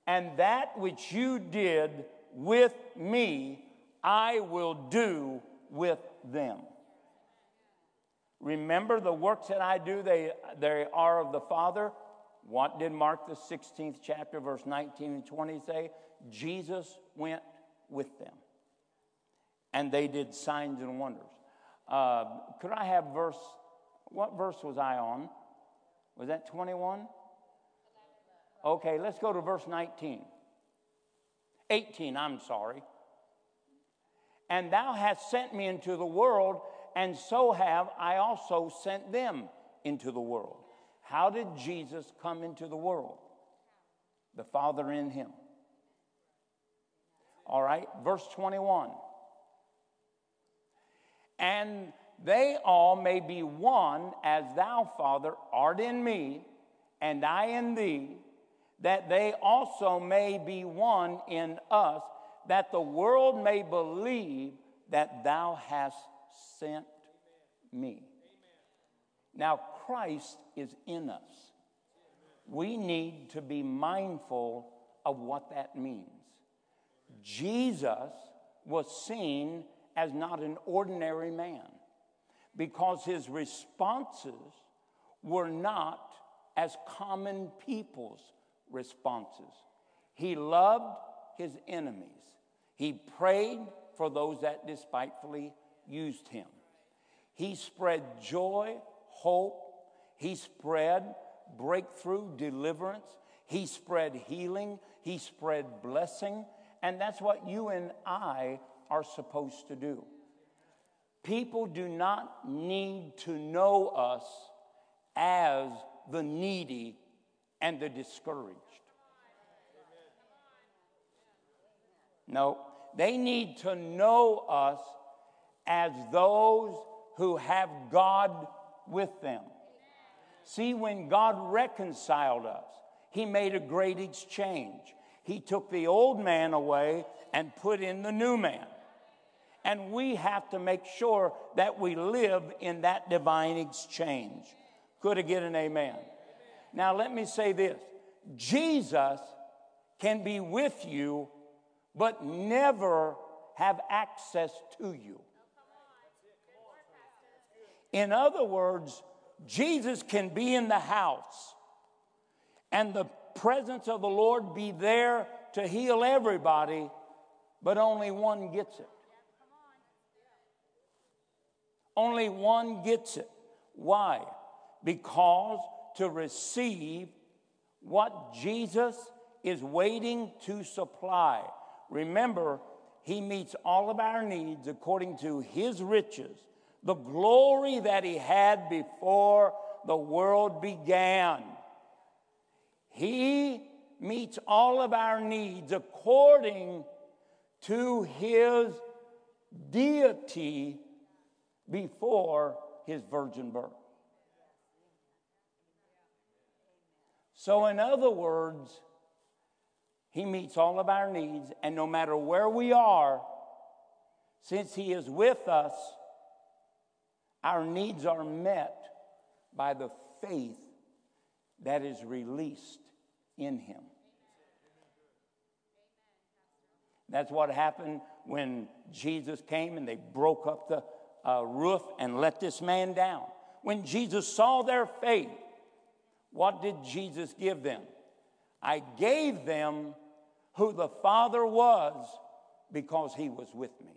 And that which you did with me, I will do with them. Remember the works that I do, they are of the Father. What did Mark the 16th chapter, verse 19 and 20 say? Jesus went with them, and they did signs and wonders. Could I have verse, what verse was I on? Was that 21? Okay, let's go to verse 19. 18, I'm sorry. And thou hast sent me into the world, and so have I also sent them into the world. How did Jesus come into the world? The Father in him. All right, verse 21. And they all may be one as thou, Father, art in me, and I in thee, that they also may be one in us, that the world may believe that thou hast sent me. Now, Christ is in us. We need to be mindful of what that means. Jesus was seen as not an ordinary man because his responses were not as common people's responses. He loved his enemies. He prayed for those that despitefully used him. He spread joy, hope. He spread breakthrough, deliverance. He spread healing. He spread blessing. And that's what you and I are supposed to do. People do not need to know us as the needy and the discouraged. No, they need to know us as those who have God with them. See, when God reconciled us, he made a great exchange. He took the old man away and put in the new man. And we have to make sure that we live in that divine exchange. Could I get an amen? Now let me say this. Jesus can be with you, but never have access to you. In other words, Jesus can be in the house, and the presence of the Lord be there to heal everybody, but only one gets it. Only one gets it. Why? Because to receive what Jesus is waiting to supply. Remember, he meets all of our needs according to his riches, the glory that he had before the world began. He meets all of our needs according to his deity before his virgin birth. So in other words, he meets all of our needs, and no matter where we are, since he is with us, our needs are met by the faith that is released in him. That's what happened when Jesus came and they broke up the roof and let this man down. When Jesus saw their faith, what did Jesus give them? I gave them who the Father was because he was with me.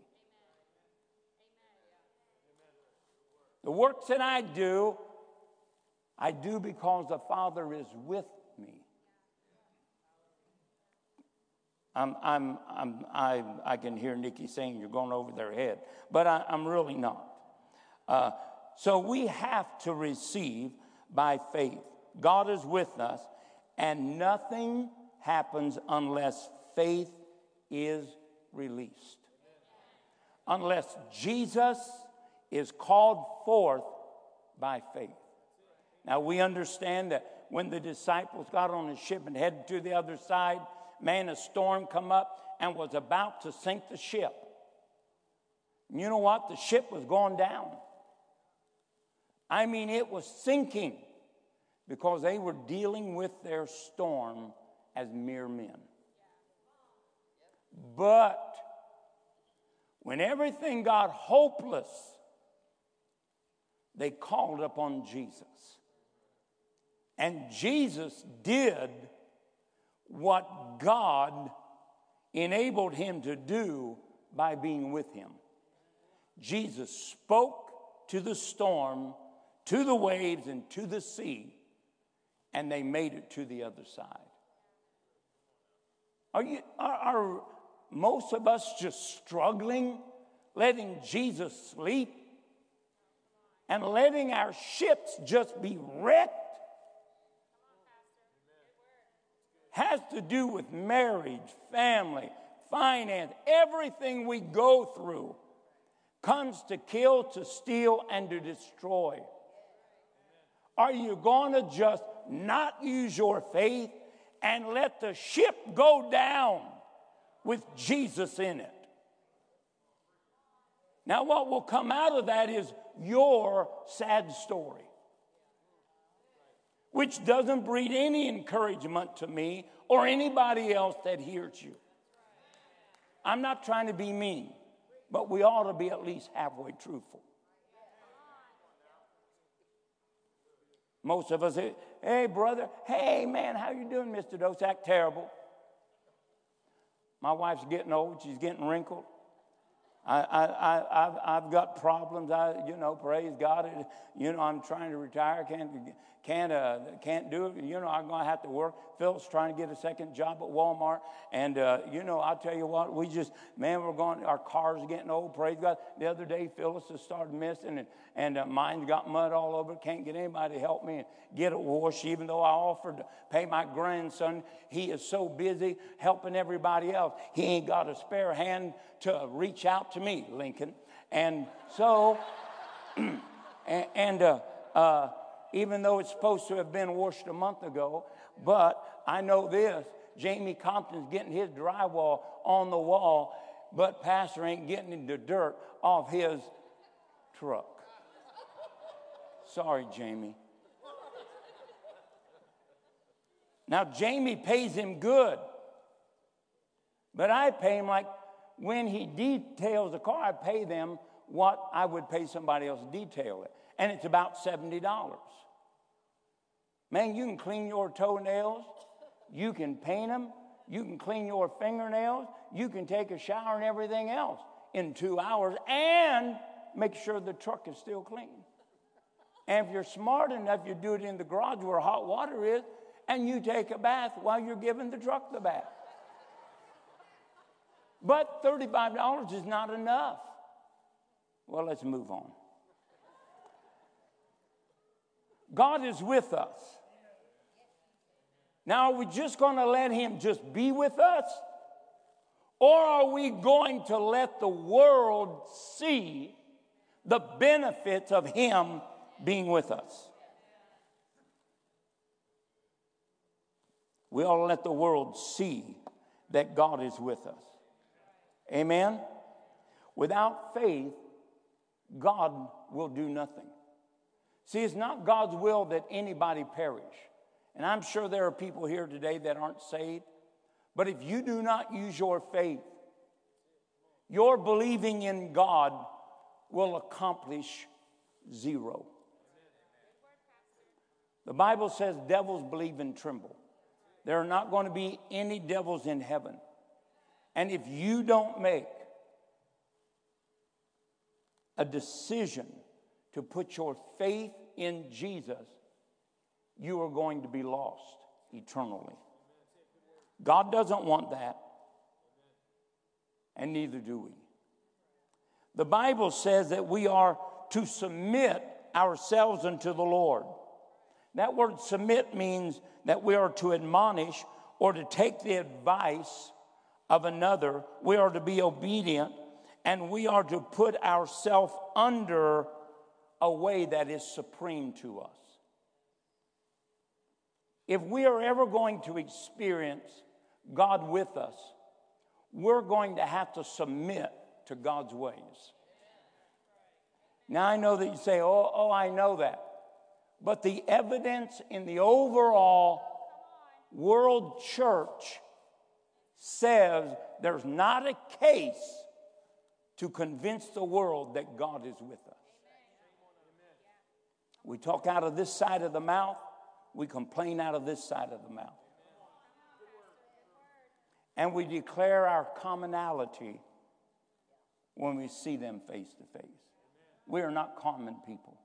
The works that I do because the Father is with me. I can hear Nikki saying you're going over their head, but I'm really not. So we have to receive by faith. God is with us, and nothing happens unless faith is released. Unless Jesus is called forth by faith. Now, we understand that when the disciples got on the ship and headed to the other side, man, a storm come up and was about to sink the ship. And you know what? The ship was going down. I mean, it was sinking because they were dealing with their storm as mere men. But when everything got hopeless, they called upon Jesus. And Jesus did what God enabled him to do by being with him. Jesus spoke to the storm, to the waves, and to the sea, and they made it to the other side. Are most of us just struggling, letting Jesus sleep, and letting our ships just be wrecked? Has to do with marriage, family, finance. Everything we go through comes to kill, to steal, and to destroy. Are you going to just not use your faith and let the ship go down with Jesus in it? Now, what will come out of that is your sad story, which doesn't breed any encouragement to me or anybody else that hears you. I'm not trying to be mean, but we ought to be at least halfway truthful. Most of us say, hey, brother, hey, man, how you doing, Mr. Dosick? Terrible. My wife's getting old. She's getting wrinkled. I've got problems. Praise God. I'm trying to retire. Can't do it. I'm going to have to work. Phyllis trying to get a second job at Walmart. And, I'll tell you what, our car's getting old. Praise God. The other day, Phyllis has started missing and mine's got mud all over. Can't get anybody to help me and get it washed, even though I offered to pay my grandson. He is so busy helping everybody else. He ain't got a spare hand to reach out to me, Lincoln. And so, even though it's supposed to have been washed a month ago, but I know this, Jamie Compton's getting his drywall on the wall, but Pastor ain't getting the dirt off his truck. Sorry, Jamie. Now, Jamie pays him good, but I pay him like when he details the car, I pay them what I would pay somebody else to detail it. And it's about $70. Man, you can clean your toenails. You can paint them. You can clean your fingernails. You can take a shower and everything else in 2 hours and make sure the truck is still clean. And if you're smart enough, you do it in the garage where hot water is and you take a bath while you're giving the truck the bath. But $35 is not enough. Well, let's move on. God is with us. Now, are we just going to let him just be with us? Or are we going to let the world see the benefits of him being with us? We ought to let the world see that God is with us. Amen? Without faith, God will do nothing. See, it's not God's will that anybody perish. And I'm sure there are people here today that aren't saved. But if you do not use your faith, your believing in God will accomplish zero. The Bible says devils believe and tremble. There are not going to be any devils in heaven. And if you don't make a decision to put your faith in Jesus, you are going to be lost eternally. God doesn't want that, and neither do we. The Bible says that we are to submit ourselves unto the Lord. That word submit means that we are to admonish or to take the advice of another. We are to be obedient, and we are to put ourselves under a way that is supreme to us. If we are ever going to experience God with us, we're going to have to submit to God's ways. Now, I know that you say, oh, I know that. But the evidence in the overall world church says there's not a case to convince the world that God is with us. We talk out of this side of the mouth. We complain out of this side of the mouth. And we declare our commonality when we see them face to face. We are not common people.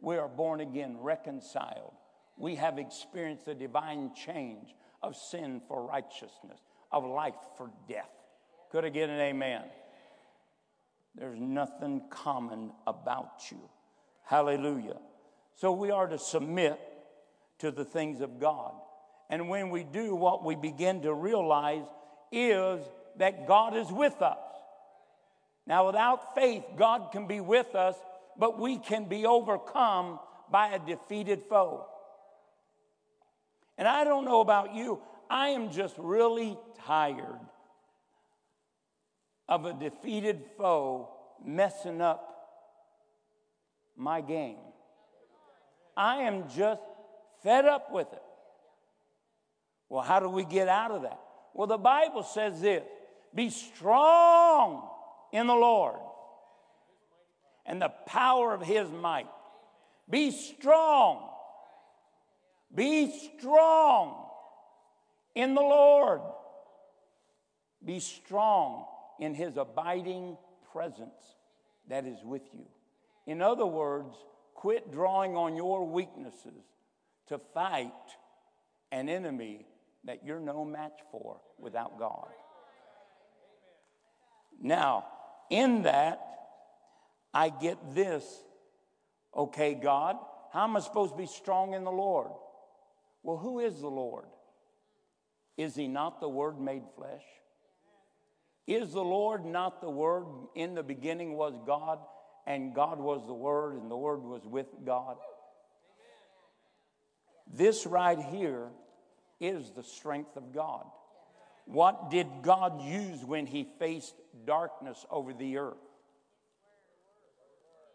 We are born again, reconciled. We have experienced the divine change of sin for righteousness, of life for death. Could I get an amen? There's nothing common about you. Hallelujah. So we are to submit to the things of God. And when we do, what we begin to realize is that God is with us. Now, without faith, God can be with us, but we can be overcome by a defeated foe. And I don't know about you, I am just really tired of a defeated foe messing up my game. I am just fed up with it. Well, how do we get out of that? Well, the Bible says this: be strong in the Lord and the power of his might. Be strong. Be strong in the Lord. Be strong in his abiding presence that is with you. In other words, quit drawing on your weaknesses to fight an enemy that you're no match for without God. Now, in that, I get this. Okay, God, how am I supposed to be strong in the Lord? Well, who is the Lord? Is he not the Word made flesh? Is the Lord not the Word? In the beginning was God, and God was the Word, and the Word was with God. This right here is the strength of God. What did God use when he faced darkness over the earth?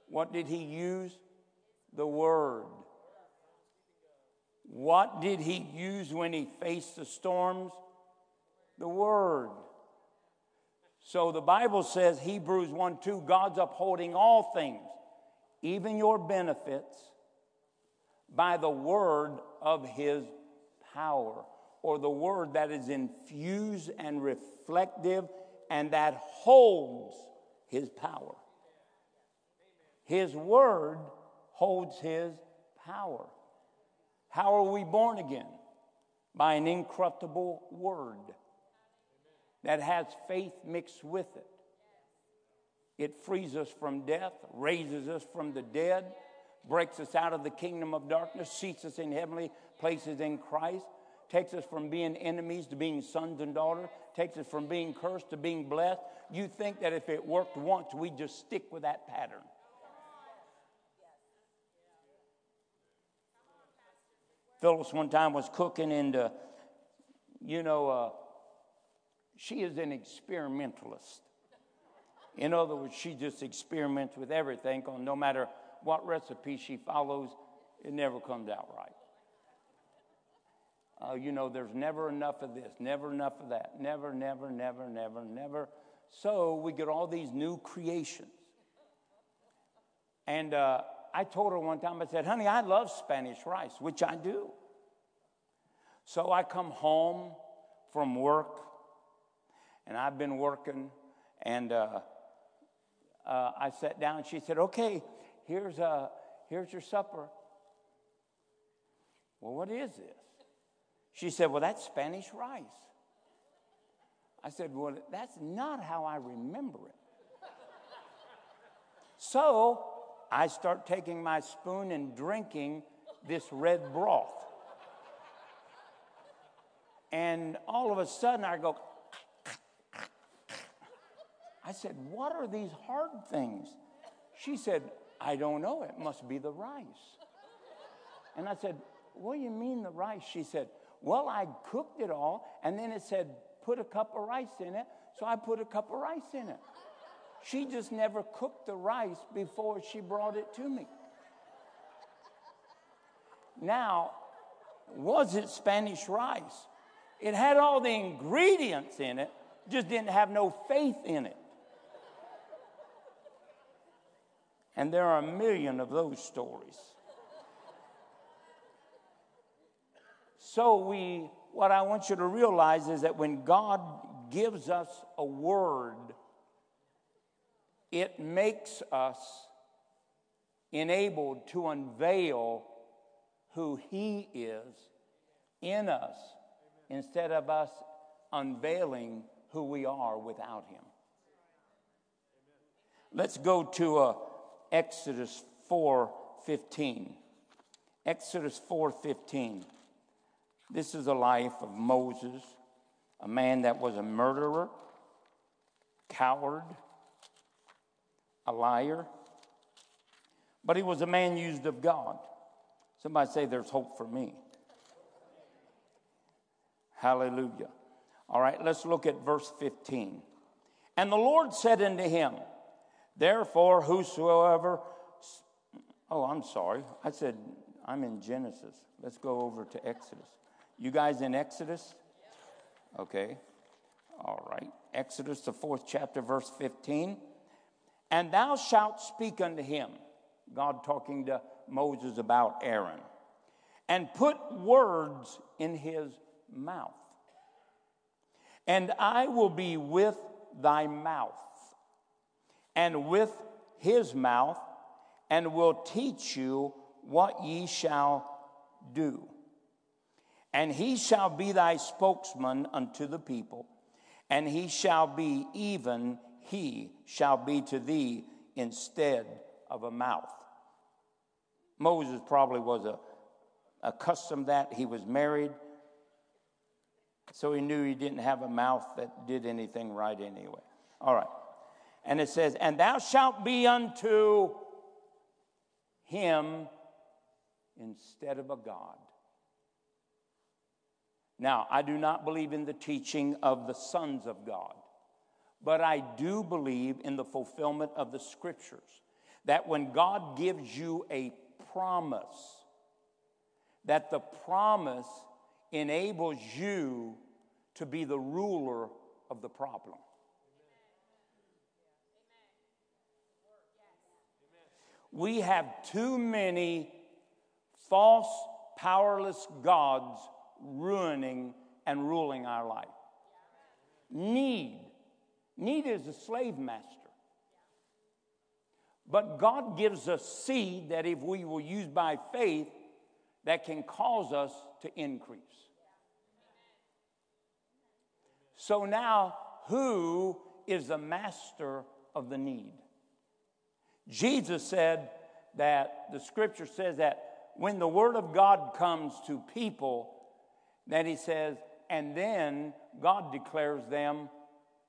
What did he use? The Word. What did he use when he faced the storms? The Word. So the Bible says, Hebrews 1:2, God's upholding all things, even your benefits, by the word of his power, or the word that is infused and reflective and that holds his power. His word holds his power. How are we born again? By an incorruptible word that has faith mixed with it. It frees us from death, raises us from the dead, breaks us out of the kingdom of darkness, seats us in heavenly places in Christ, takes us from being enemies to being sons and daughters, takes us from being cursed to being blessed. You think that if it worked once, we'd just stick with that pattern. Phyllis one time was cooking, and, she is an experimentalist. In other words, she just experiments with everything, on no matter what recipe she follows, it never comes out right. There's never enough of this, never enough of that, never. So we get all these new creations. And I told her one time, I said, honey, I love Spanish rice, which I do. So I come home from work, and I've been working, and I sat down. She said, okay, here's your supper. Well, what is this? She said, well, that's Spanish rice. I said, well, that's not how I remember it. So I start taking my spoon and drinking this red broth. And all of a sudden, I go, I said, what are these hard things? She said, I don't know. It must be the rice. And I said, what do you mean the rice? She said, well, I cooked it all, and then it said, put a cup of rice in it. So I put a cup of rice in it. She just never cooked the rice before she brought it to me. Now, was it Spanish rice? It had all the ingredients in it, just didn't have no faith in it. And there are a million of those stories. So what I want you to realize is that when God gives us a word, it makes us enabled to unveil who He is in us instead of us unveiling who we are without Him. Let's go to Exodus 4:15. Exodus 4:15. This is the life of Moses, a man that was a murderer, coward, a liar, but he was a man used of God. Somebody say, there's hope for me. Hallelujah. All right, let's look at verse 15. And the Lord said unto him, therefore, whosoever... Oh, I'm sorry. I said, I'm in Genesis. Let's go over to Exodus. You guys in Exodus? Okay. All right. Exodus, the 4th chapter, verse 15. And thou shalt speak unto him, God talking to Moses about Aaron, and put words in his mouth. And I will be with thy mouth, and with his mouth, and will teach you what ye shall do. And he shall be thy spokesman unto the people, and he shall be even He shall be to thee instead of a mouth. Moses probably was accustomed that he was married, so he knew he didn't have a mouth that did anything right anyway. All right. And it says, and thou shalt be unto him instead of a God. Now, I do not believe in the teaching of the sons of God. But I do believe in the fulfillment of the Scriptures, that when God gives you a promise, that the promise enables you to be the ruler of the problem. We have too many false, powerless gods ruining and ruling our life. Need is a slave master. But God gives us seed that if we will use by faith that can cause us to increase. So now, who is the master of the need? Jesus said that, the scripture says that when the word of God comes to people, that he says, and then God declares them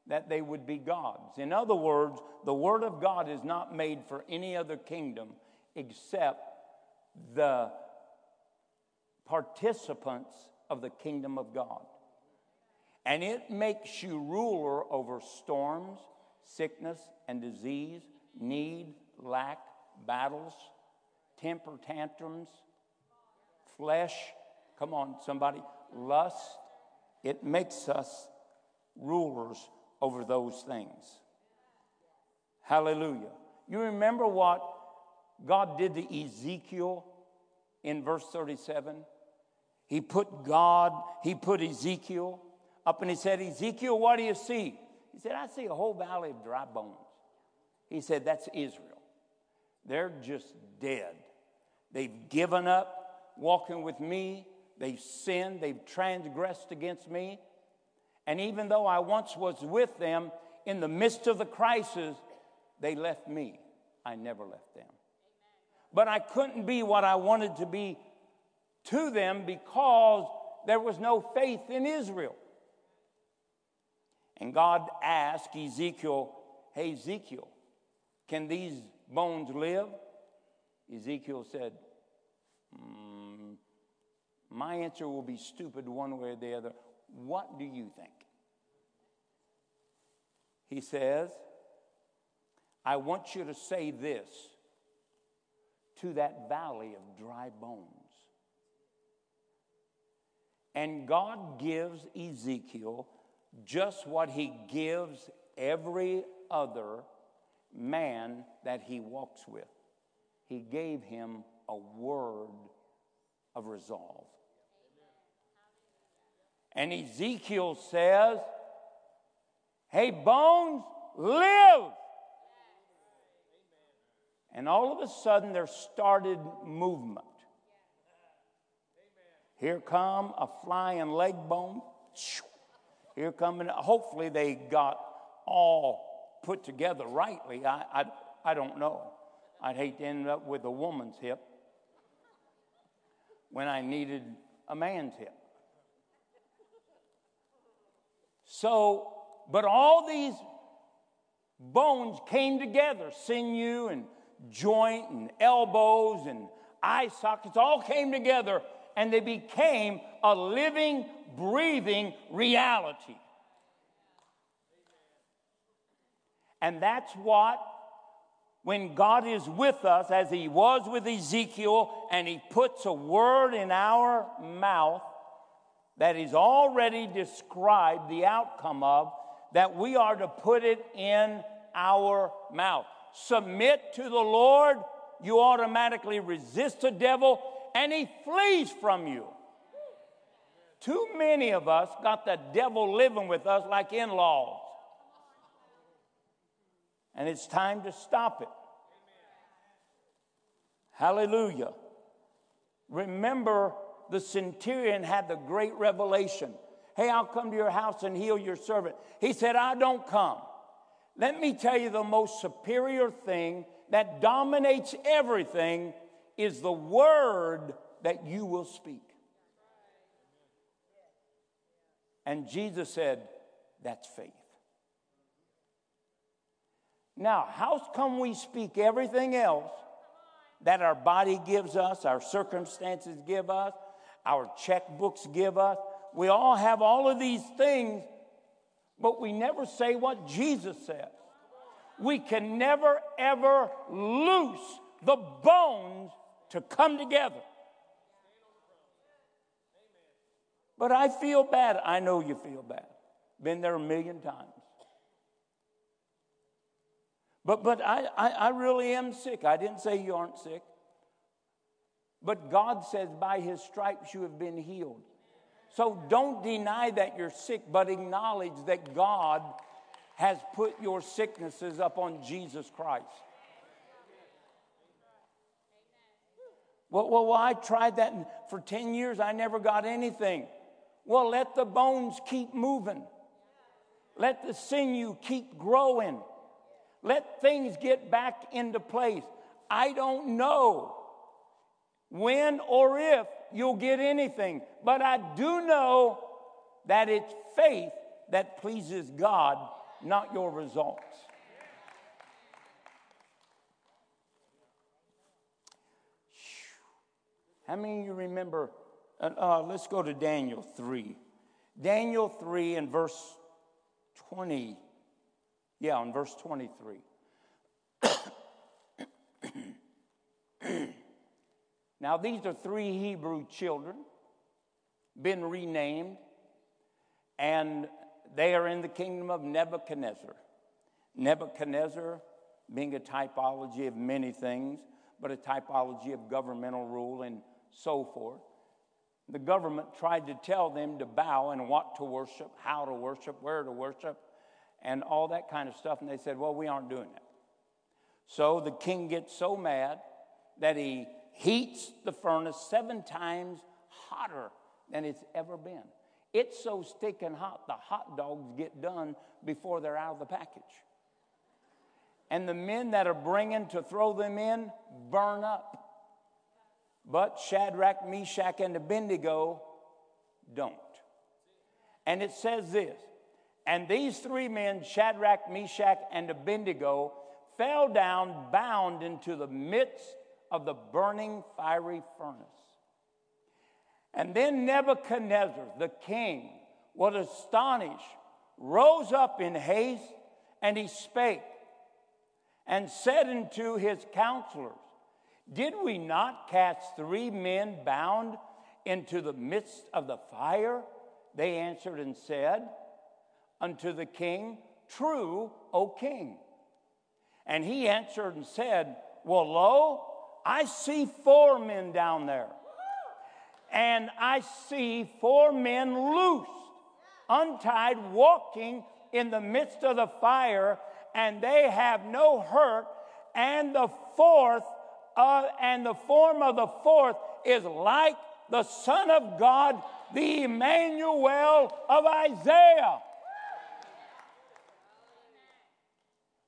that they would be gods. In other words, the word of God is not made for any other kingdom except the participants of the kingdom of God. And it makes you ruler over storms, sickness, and disease, need, lack, battles, temper tantrums, flesh, come on, somebody, lust. It makes us rulers over those things. Hallelujah. You remember what God did to Ezekiel in verse 37? He put Ezekiel up and he said, Ezekiel, what do you see? He said, I see a whole valley of dry bones. He said, that's Israel. They're just dead. They've given up walking with me. They've sinned. They've transgressed against me. And even though I once was with them, in the midst of the crisis, they left me. I never left them. But I couldn't be what I wanted to be to them because there was no faith in Israel. And God asked Ezekiel, hey, Ezekiel, can these bones live? Ezekiel said, my answer will be stupid one way or the other. What do you think? He says, I want you to say this to that valley of dry bones. And God gives Ezekiel just what he gives every other man that he walks with. He gave him a word of resolve. And Ezekiel says, hey, bones, live! And all of a sudden, there started movement. Here come a flying leg bone. Here come, hopefully they got all put together rightly. I don't know. I'd hate to end up with a woman's hip when I needed a man's hip. So, but all these bones came together, sinew and joint and elbows and eye sockets all came together, and they became a living, breathing reality. And that's what, when God is with us, as he was with Ezekiel, and he puts a word in our mouth that is already described the outcome of, that we are to put it in our mouth. Submit to the Lord, you automatically resist the devil, and he flees from you. Too many of us got the devil living with us like in-laws. And it's time to stop it. Hallelujah. Remember, the centurion had the great revelation. Hey, I'll come to your house and heal your servant. He said, I don't come. Let me tell you, the most superior thing that dominates everything is the word that you will speak. And Jesus said, that's faith. Now, how come we speak everything else that our body gives us, our circumstances give us, our checkbooks give us? We all have all of these things, but we never say what Jesus said. We can never, ever loose the bones to come together. But I feel bad. I know you feel bad. Been there a million times. But I really am sick. I didn't say you aren't sick. But God says, by his stripes you have been healed. So don't deny that you're sick, but acknowledge that God has put your sicknesses upon Jesus Christ. Well, I tried that and for 10 years. I never got anything. Well, let the bones keep moving. Let the sinew keep growing. Let things get back into place. I don't know when or if you'll get anything, but I do know that it's faith that pleases God, not your results. How many of you remember? Let's go to Daniel 3. Daniel 3 and verse 20. Yeah, in verse 23. Now, these are three Hebrew children, been renamed, and they are in the kingdom of Nebuchadnezzar. Nebuchadnezzar being a typology of many things, but a typology of governmental rule and so forth. The government tried to tell them to bow and what to worship, how to worship, where to worship, and all that kind of stuff. And they said, well, we aren't doing that. So the king gets so mad that he heats the furnace 7 times hotter than it's ever been. It's so stinking hot, the hot dogs get done before they're out of the package. And the men that are bringing to throw them in burn up. But Shadrach, Meshach, and Abednego don't. And it says this, and these three men, Shadrach, Meshach, and Abednego, fell down bound into the midst of the burning fiery furnace. And then Nebuchadnezzar, the king, was astonished, rose up in haste, and he spake, and said unto his counselors, did we not cast 3 men bound into the midst of the fire? They answered and said unto the king, true, O king. And he answered and said, well, lo, I see 4 men down there, and I see 4 men loose, untied, walking in the midst of the fire, and they have no hurt, and the form of the fourth is like the Son of God, the Emmanuel of Isaiah.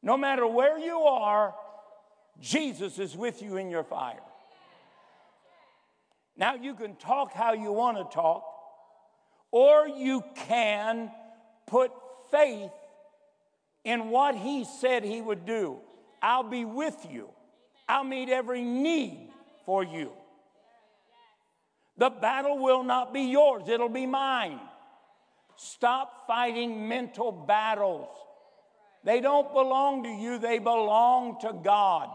No matter where you are, Jesus is with you in your fire. Now you can talk how you want to talk, or you can put faith in what he said he would do. I'll be with you. I'll meet every need for you. The battle will not be yours. It'll be mine. Stop fighting mental battles. They don't belong to you. They belong to God.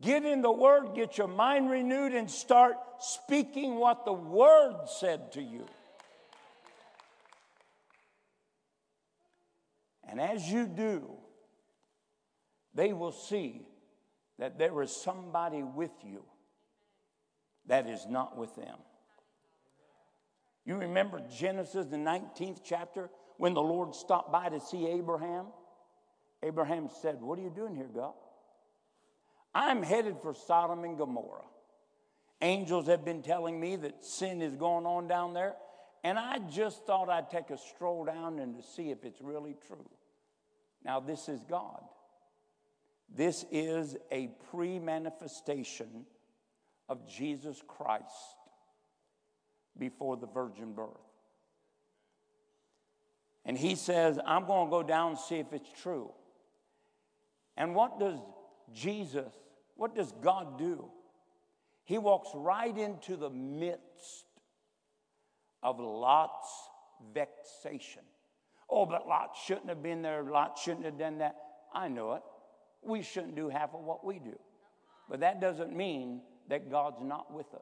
Get in the Word. Get your mind renewed and start speaking what the Word said to you. And as you do, they will see that there is somebody with you that is not with them. You remember Genesis, the 19th chapter, when the Lord stopped by to see Abraham? Abraham said, what are you doing here, God? I'm headed for Sodom and Gomorrah. Angels have been telling me that sin is going on down there, and I just thought I'd take a stroll down and to see if it's really true. Now, this is God. This is a pre-manifestation of Jesus Christ before the virgin birth. And he says, I'm going to go down and see if it's true. And what does God do? He walks right into the midst of Lot's vexation. Oh, but Lot shouldn't have been there. Lot shouldn't have done that. I know it. We shouldn't do half of what we do. But that doesn't mean that God's not with us.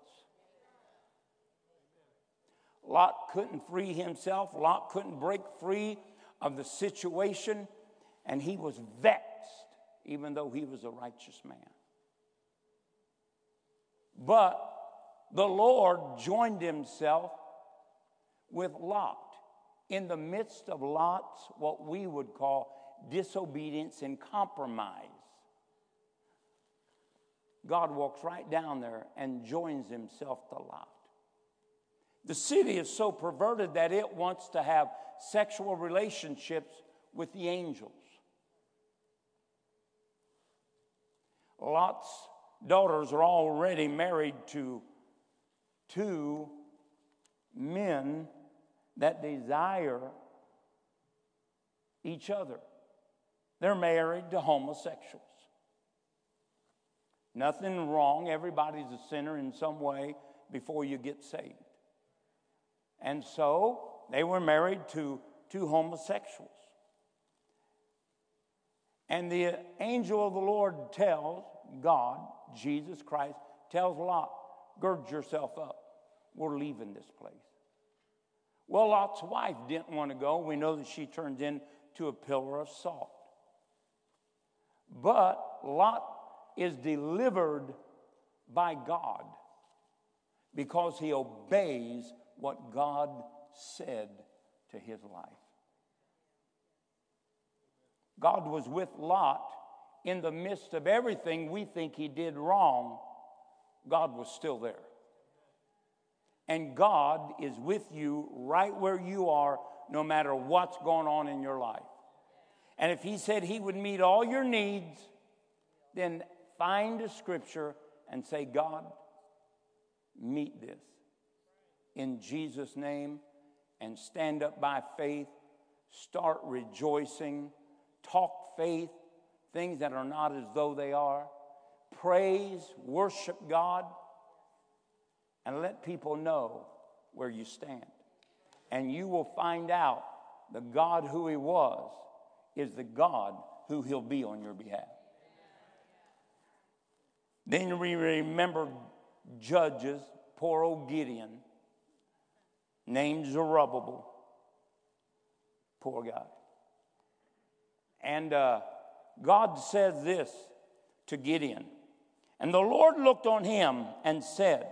Lot couldn't free himself. Lot couldn't break free of the situation. And he was vexed, even though he was a righteous man. But the Lord joined himself with Lot in the midst of Lot's, what we would call, disobedience and compromise. God walks right down there and joins himself to Lot. The city is so perverted that it wants to have sexual relationships with the angels. Lot's daughters are already married to two men that desire each other. They're married to homosexuals. Nothing wrong. Everybody's a sinner in some way before you get saved. And so they were married to two homosexuals. And the angel of the Lord tells God, Jesus Christ, tells Lot, gird yourself up. We're leaving this place. Well, Lot's wife didn't want to go. We know that she turned into a pillar of salt. But Lot is delivered by God because he obeys what God said to his life. God was with Lot in the midst of everything we think he did wrong. God was still there. And God is with you right where you are, no matter what's going on in your life. And if he said he would meet all your needs, then find a scripture and say, God, meet this in Jesus' name, and stand up by faith. Start rejoicing. Talk faith, things that are not as though they are. Praise, worship God, and let people know where you stand. And you will find out the God who he was is the God who he'll be on your behalf. Then we remember Judges, poor old Gideon, named Zerubbabel, poor guy. And God says this to Gideon. And the Lord looked on him and said,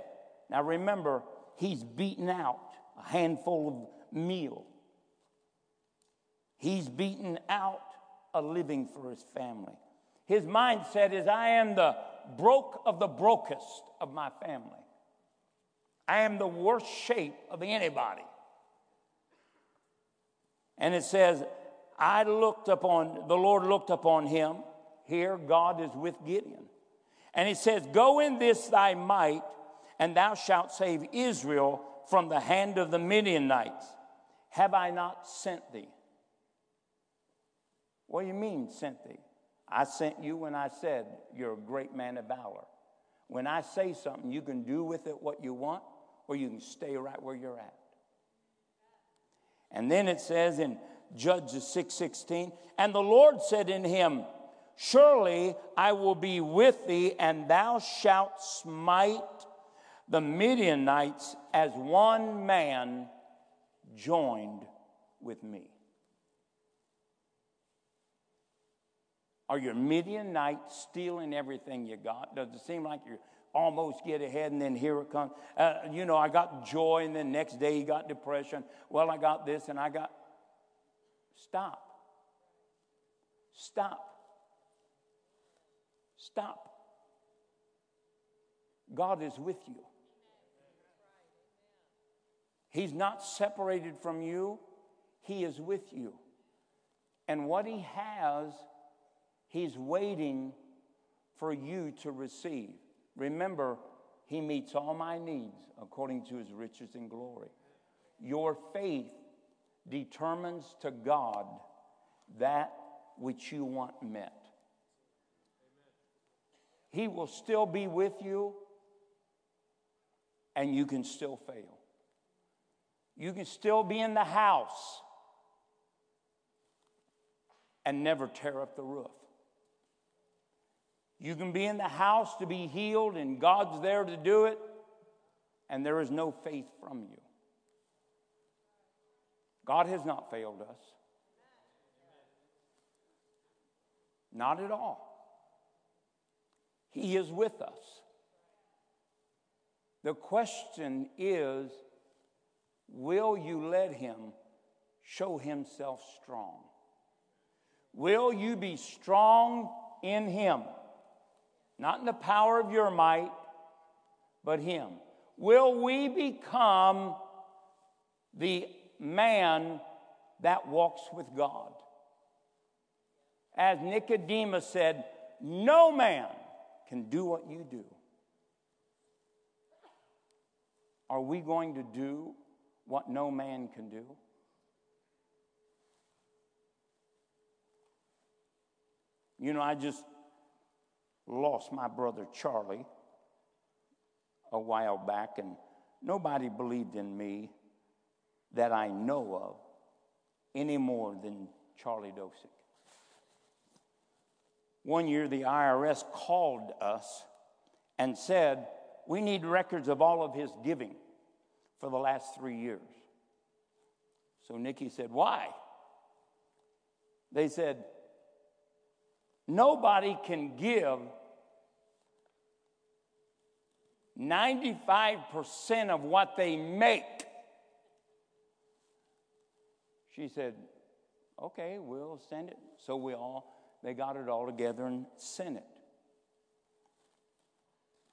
now remember, he's beaten out a handful of meal. He's beaten out a living for his family. His mindset is, I am the broke of the brokest of my family. I am the worst shape of anybody. And it says, the Lord looked upon him. Here God is with Gideon. And he says, go in this thy might, and thou shalt save Israel from the hand of the Midianites. Have I not sent thee? What do you mean sent thee? I sent you when I said you're a great man of valor. When I say something, you can do with it what you want, or you can stay right where you're at. And then it says in Judges 6:16, and the Lord said in him, surely I will be with thee, and thou shalt smite the Midianites as one man joined with me. Are your Midianites stealing everything you got? Does it seem like you almost get ahead and then here it comes? I got joy and then next day you got depression. Well, I got this and I got... Stop. Stop. Stop. God is with you. He's not separated from you. He is with you. And what he has... He's waiting for you to receive. Remember, he meets all my needs according to his riches and glory. Your faith determines to God that which you want met. He will still be with you, and you can still fail. You can still be in the house and never tear up the roof. You can be in the house to be healed, and God's there to do it, and there is no faith from you. God has not failed us. Not at all. He is with us. The question is, will you let him show himself strong? Will you be strong in him? Not in the power of your might, but him. Will we become the man that walks with God? As Nicodemus said, no man can do what you do. Are we going to do what no man can do? You know, I just lost my brother Charlie a while back, and nobody believed in me that I know of any more than Charlie Dosick. One year, the IRS called us and said, we need records of all of his giving for the last 3 years. So Nikki said, why? They said, nobody can give 95% of what they make. She said, okay, we'll send it. So they got it all together and sent it.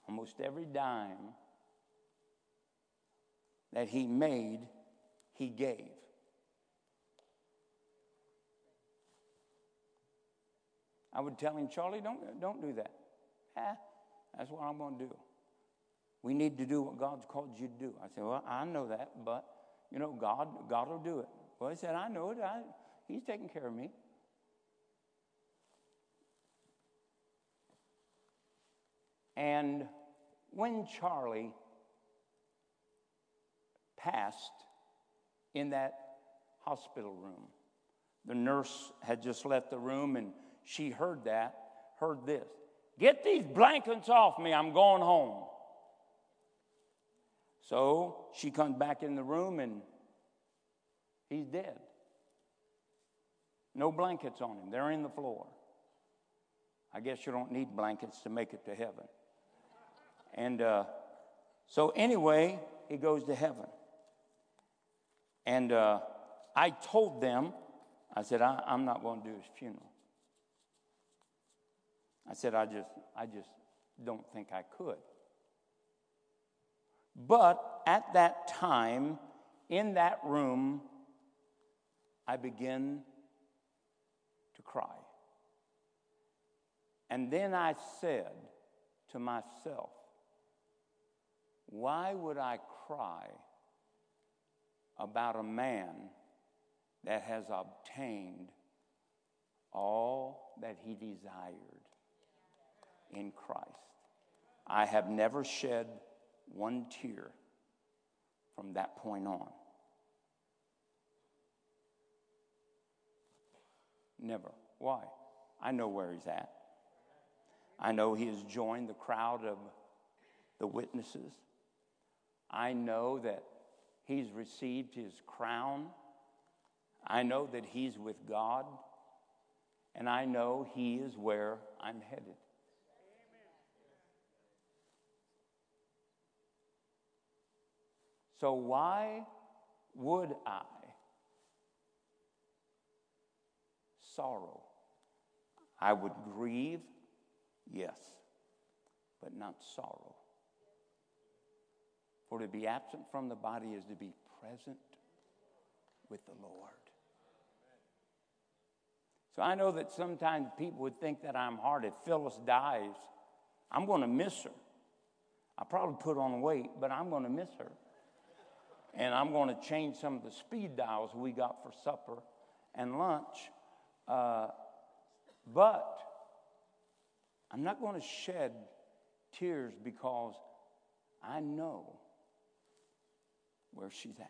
Almost every dime that he made, he gave. I would tell him, Charlie, don't do that. That's what I'm going to do. We need to do what God's called you to do. I said, well, I know that, but, you know, God will do it. Well, he said, I know it. He's taking care of me. And when Charlie passed in that hospital room, the nurse had just left the room, and she heard this. Get these blankets off me. I'm going home. So she comes back in the room, and he's dead. No blankets on him. They're in the floor. I guess you don't need blankets to make it to heaven. And so anyway, he goes to heaven. And I told them, I said, I'm not going to do his funeral. I said, I just don't think I could. But at that time, in that room, I began to cry. And then I said to myself, why would I cry about a man that has obtained all that he desired in Christ? I have never shed one tear from that point on. Never. Why? I know where he's at. I know he has joined the crowd of the witnesses. I know that he's received his crown. I know that he's with God. And I know he is where I'm headed. So why would I sorrow? I would grieve, yes, but not sorrow. For to be absent from the body is to be present with the Lord. So I know that sometimes people would think that I'm hard. If Phyllis dies, I'm going to miss her. I'll probably put on weight, but I'm going to miss her. And I'm going to change some of the speed dials we got for supper and lunch. But I'm not going to shed tears because I know where she's at.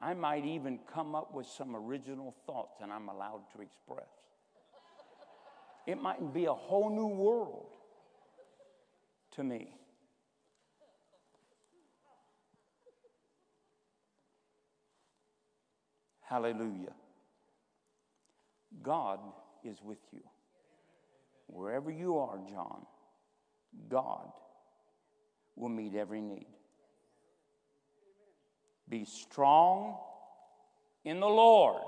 I might even come up with some original thoughts that I'm allowed to express. It might be a whole new world to me. Hallelujah. God is with you. Wherever you are, John, God will meet every need. Be strong in the Lord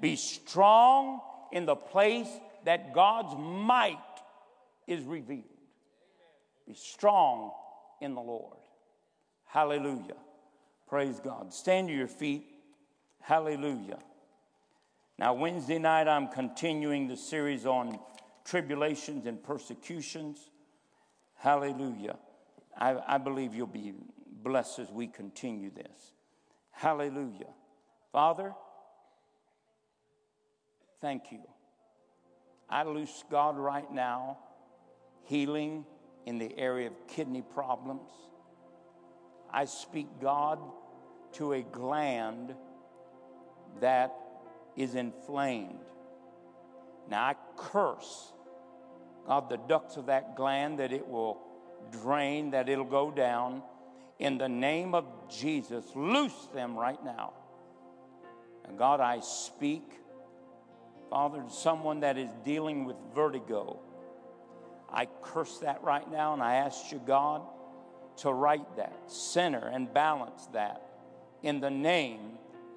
Be strong in the place that God's might is revealed. Be strong in the Lord. Hallelujah. Praise God. Stand to your feet. Hallelujah. Now, Wednesday night, I'm continuing the series on tribulations and persecutions. Hallelujah. I believe you'll be blessed as we continue this. Hallelujah. Father, thank you. I loose, God, right now, healing in the area of kidney problems. I speak, God, to a gland that is inflamed. Now, I curse, God, the ducts of that gland, that it will drain, that it'll go down. In the name of Jesus, loose them right now. And God, I speak, Father, to someone that is dealing with vertigo. I curse that right now, and I ask you, God, to right that, center and balance that in the name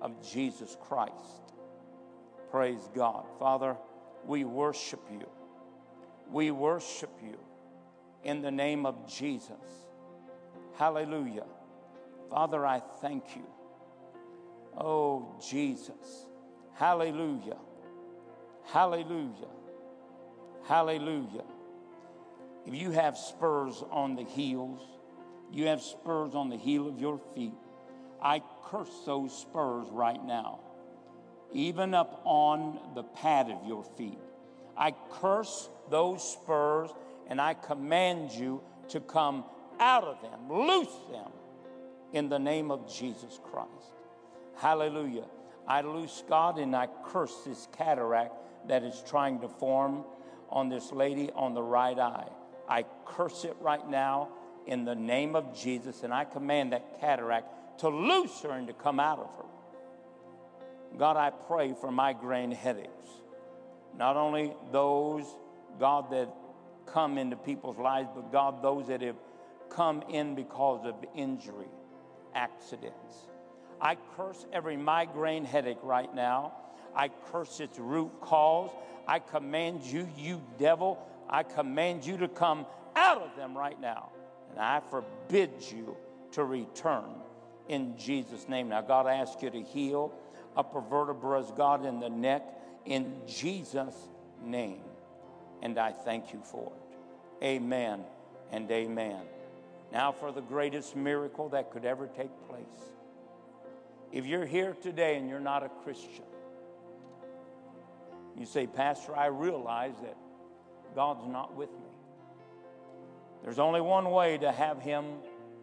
of Jesus Christ. Praise God. Father, we worship you. We worship you in the name of Jesus. Hallelujah. Father, I thank you. Oh, Jesus. Hallelujah. Hallelujah. Hallelujah. If you have spurs on the heels, you have spurs on the heel of your feet, I curse those spurs right now. Even up on the pad of your feet, I curse those spurs, and I command you to come out of them, loose them in the name of Jesus Christ. Hallelujah. I loose, God, and I curse this cataract that is trying to form on this lady on the right eye. I curse it right now in the name of Jesus, and I command that cataract to loose her and to come out of her. God, I pray for migraine headaches, not only those, God, that come into people's lives, but God, those that have come in because of injury, accidents. I curse every migraine headache right now. I curse its root cause. I command you, you devil, I command you to come out of them right now. And I forbid you to return in Jesus' name. Now, God, I ask you to heal upper vertebrae, God, in the neck, in Jesus' name. And I thank you for it. Amen and amen. Now for the greatest miracle that could ever take place. If you're here today and you're not a Christian, you say, Pastor, I realize that God's not with me. There's only one way to have him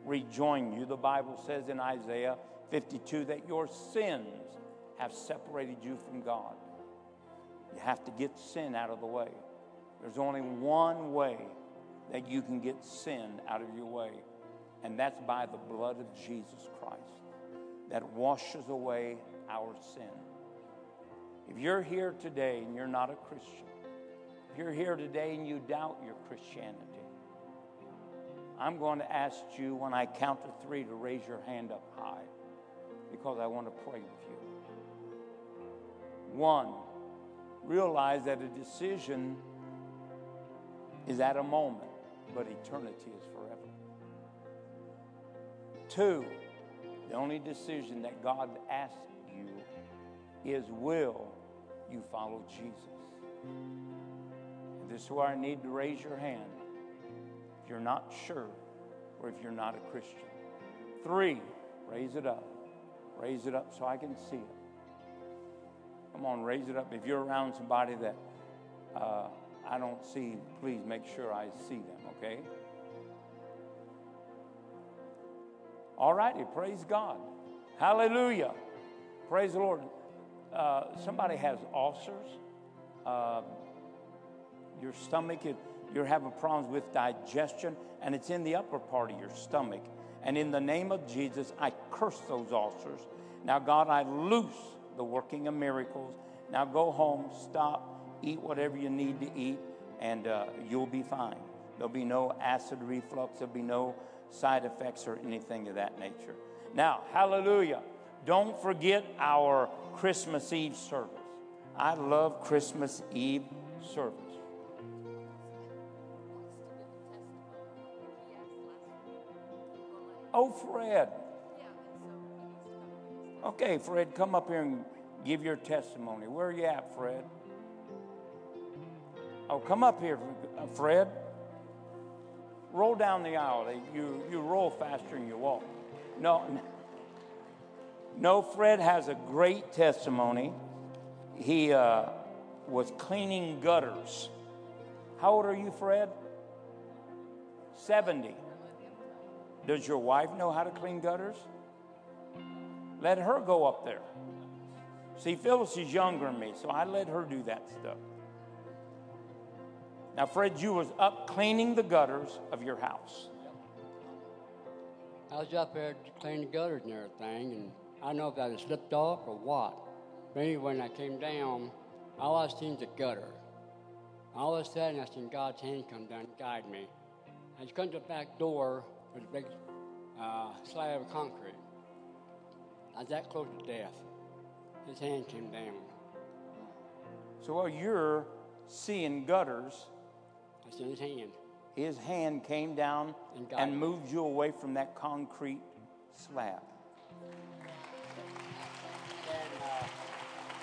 rejoin you. The Bible says in Isaiah 52 that your sins have separated you from God. You have to get sin out of the way. There's only one way that you can get sin out of your way, and that's by the blood of Jesus Christ that washes away our sin. If you're here today and you're not a Christian, if you're here today and you doubt your Christianity, I'm going to ask you when I count to three to raise your hand up high, because I want to pray with you. One, realize that a decision is at a moment, but eternity is forever. Two, the only decision that God asks you is, will you follow Jesus? And this is where I need to raise your hand if you're not sure or if you're not a Christian. Three, raise it up. Raise it up so I can see it. Come on, raise it up. If you're around somebody that I don't see, please make sure I see them, okay? All righty, praise God. Hallelujah. Praise the Lord. Somebody has ulcers. Your stomach, you're having problems with digestion, and it's in the upper part of your stomach. And in the name of Jesus, I curse those ulcers. Now, God, I loose the working of miracles. Now go home, stop. Eat whatever you need to eat, and you'll be fine. There'll be no acid reflux. There'll be no side effects or anything of that nature. Now, hallelujah. Don't forget our Christmas Eve service. I love Christmas Eve service. Oh, Fred. Okay, Fred, come up here and give your testimony. Where are you at, Fred? Oh, come up here, Fred. Roll down the aisle. You roll faster than you walk. No, Fred has a great testimony. He was cleaning gutters. How old are you, Fred? 70. Does your wife know how to clean gutters? Let her go up there. See, Phyllis is younger than me, so I let her do that stuff. Now, Fred, you was up cleaning the gutters of your house. I was up there cleaning the gutters and everything, and I don't know if I had slipped off or what. But anyway, when I came down, all I seen the gutter. All of a sudden, I seen God's hand come down and guide me. I just come to the back door with a big slab of concrete. I was that close to death. His hand came down. So while you're seeing gutters, I seen his hand. His hand came down and moved you away from that concrete slab.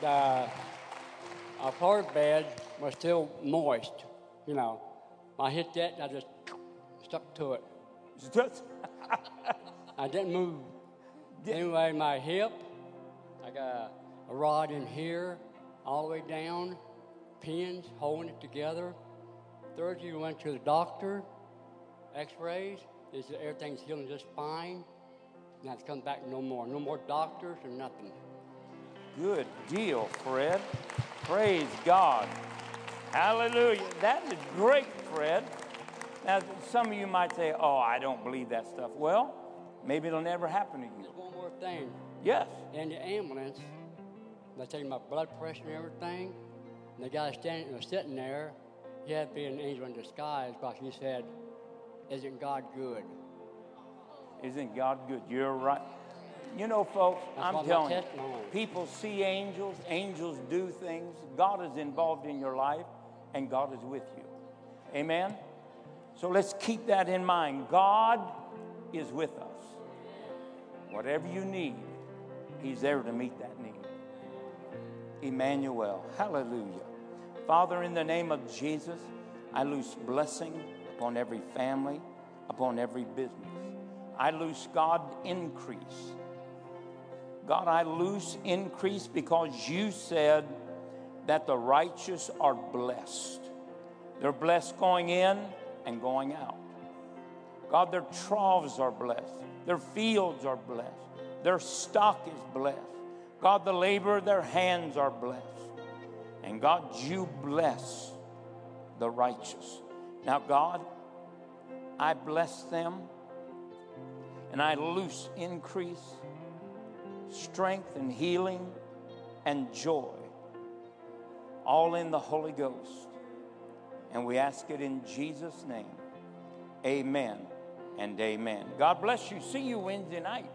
Our floor bed was still moist, you know. I hit that and I just stuck to it. I didn't move. Anyway, my hip, I got a rod in here, all the way down, pins holding it together. Thursday, we went to the doctor, x-rays. They said everything's healing just fine. Now it's come back no more. No more doctors or nothing. Good deal, Fred. Praise God. Hallelujah. That is great, Fred. Now, some of you might say, oh, I don't believe that stuff. Well, maybe it'll never happen to you. There's one more thing. Yes. In the ambulance, they take my blood pressure and everything, and the guy standing or sitting there, he had to be an angel in disguise because he said, isn't God good? Isn't God good? You're right. You know, folks, I'm telling you, people see angels. Angels do things. God is involved in your life, and God is with you. Amen? So let's keep that in mind. God is with us. Whatever you need, he's there to meet that need. Emmanuel. Hallelujah. Father, in the name of Jesus, I loose blessing upon every family, upon every business. I loose, God, increase. God, I loose increase because you said that the righteous are blessed. They're blessed going in and going out. God, their troughs are blessed. Their fields are blessed. Their stock is blessed. God, the labor of their hands are blessed. And God, you bless the righteous. Now, God, I bless them and I loose increase, strength and healing and joy, all in the Holy Ghost. And we ask it in Jesus' name. Amen and amen. God bless you. See you Wednesday night.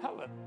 Hallelujah.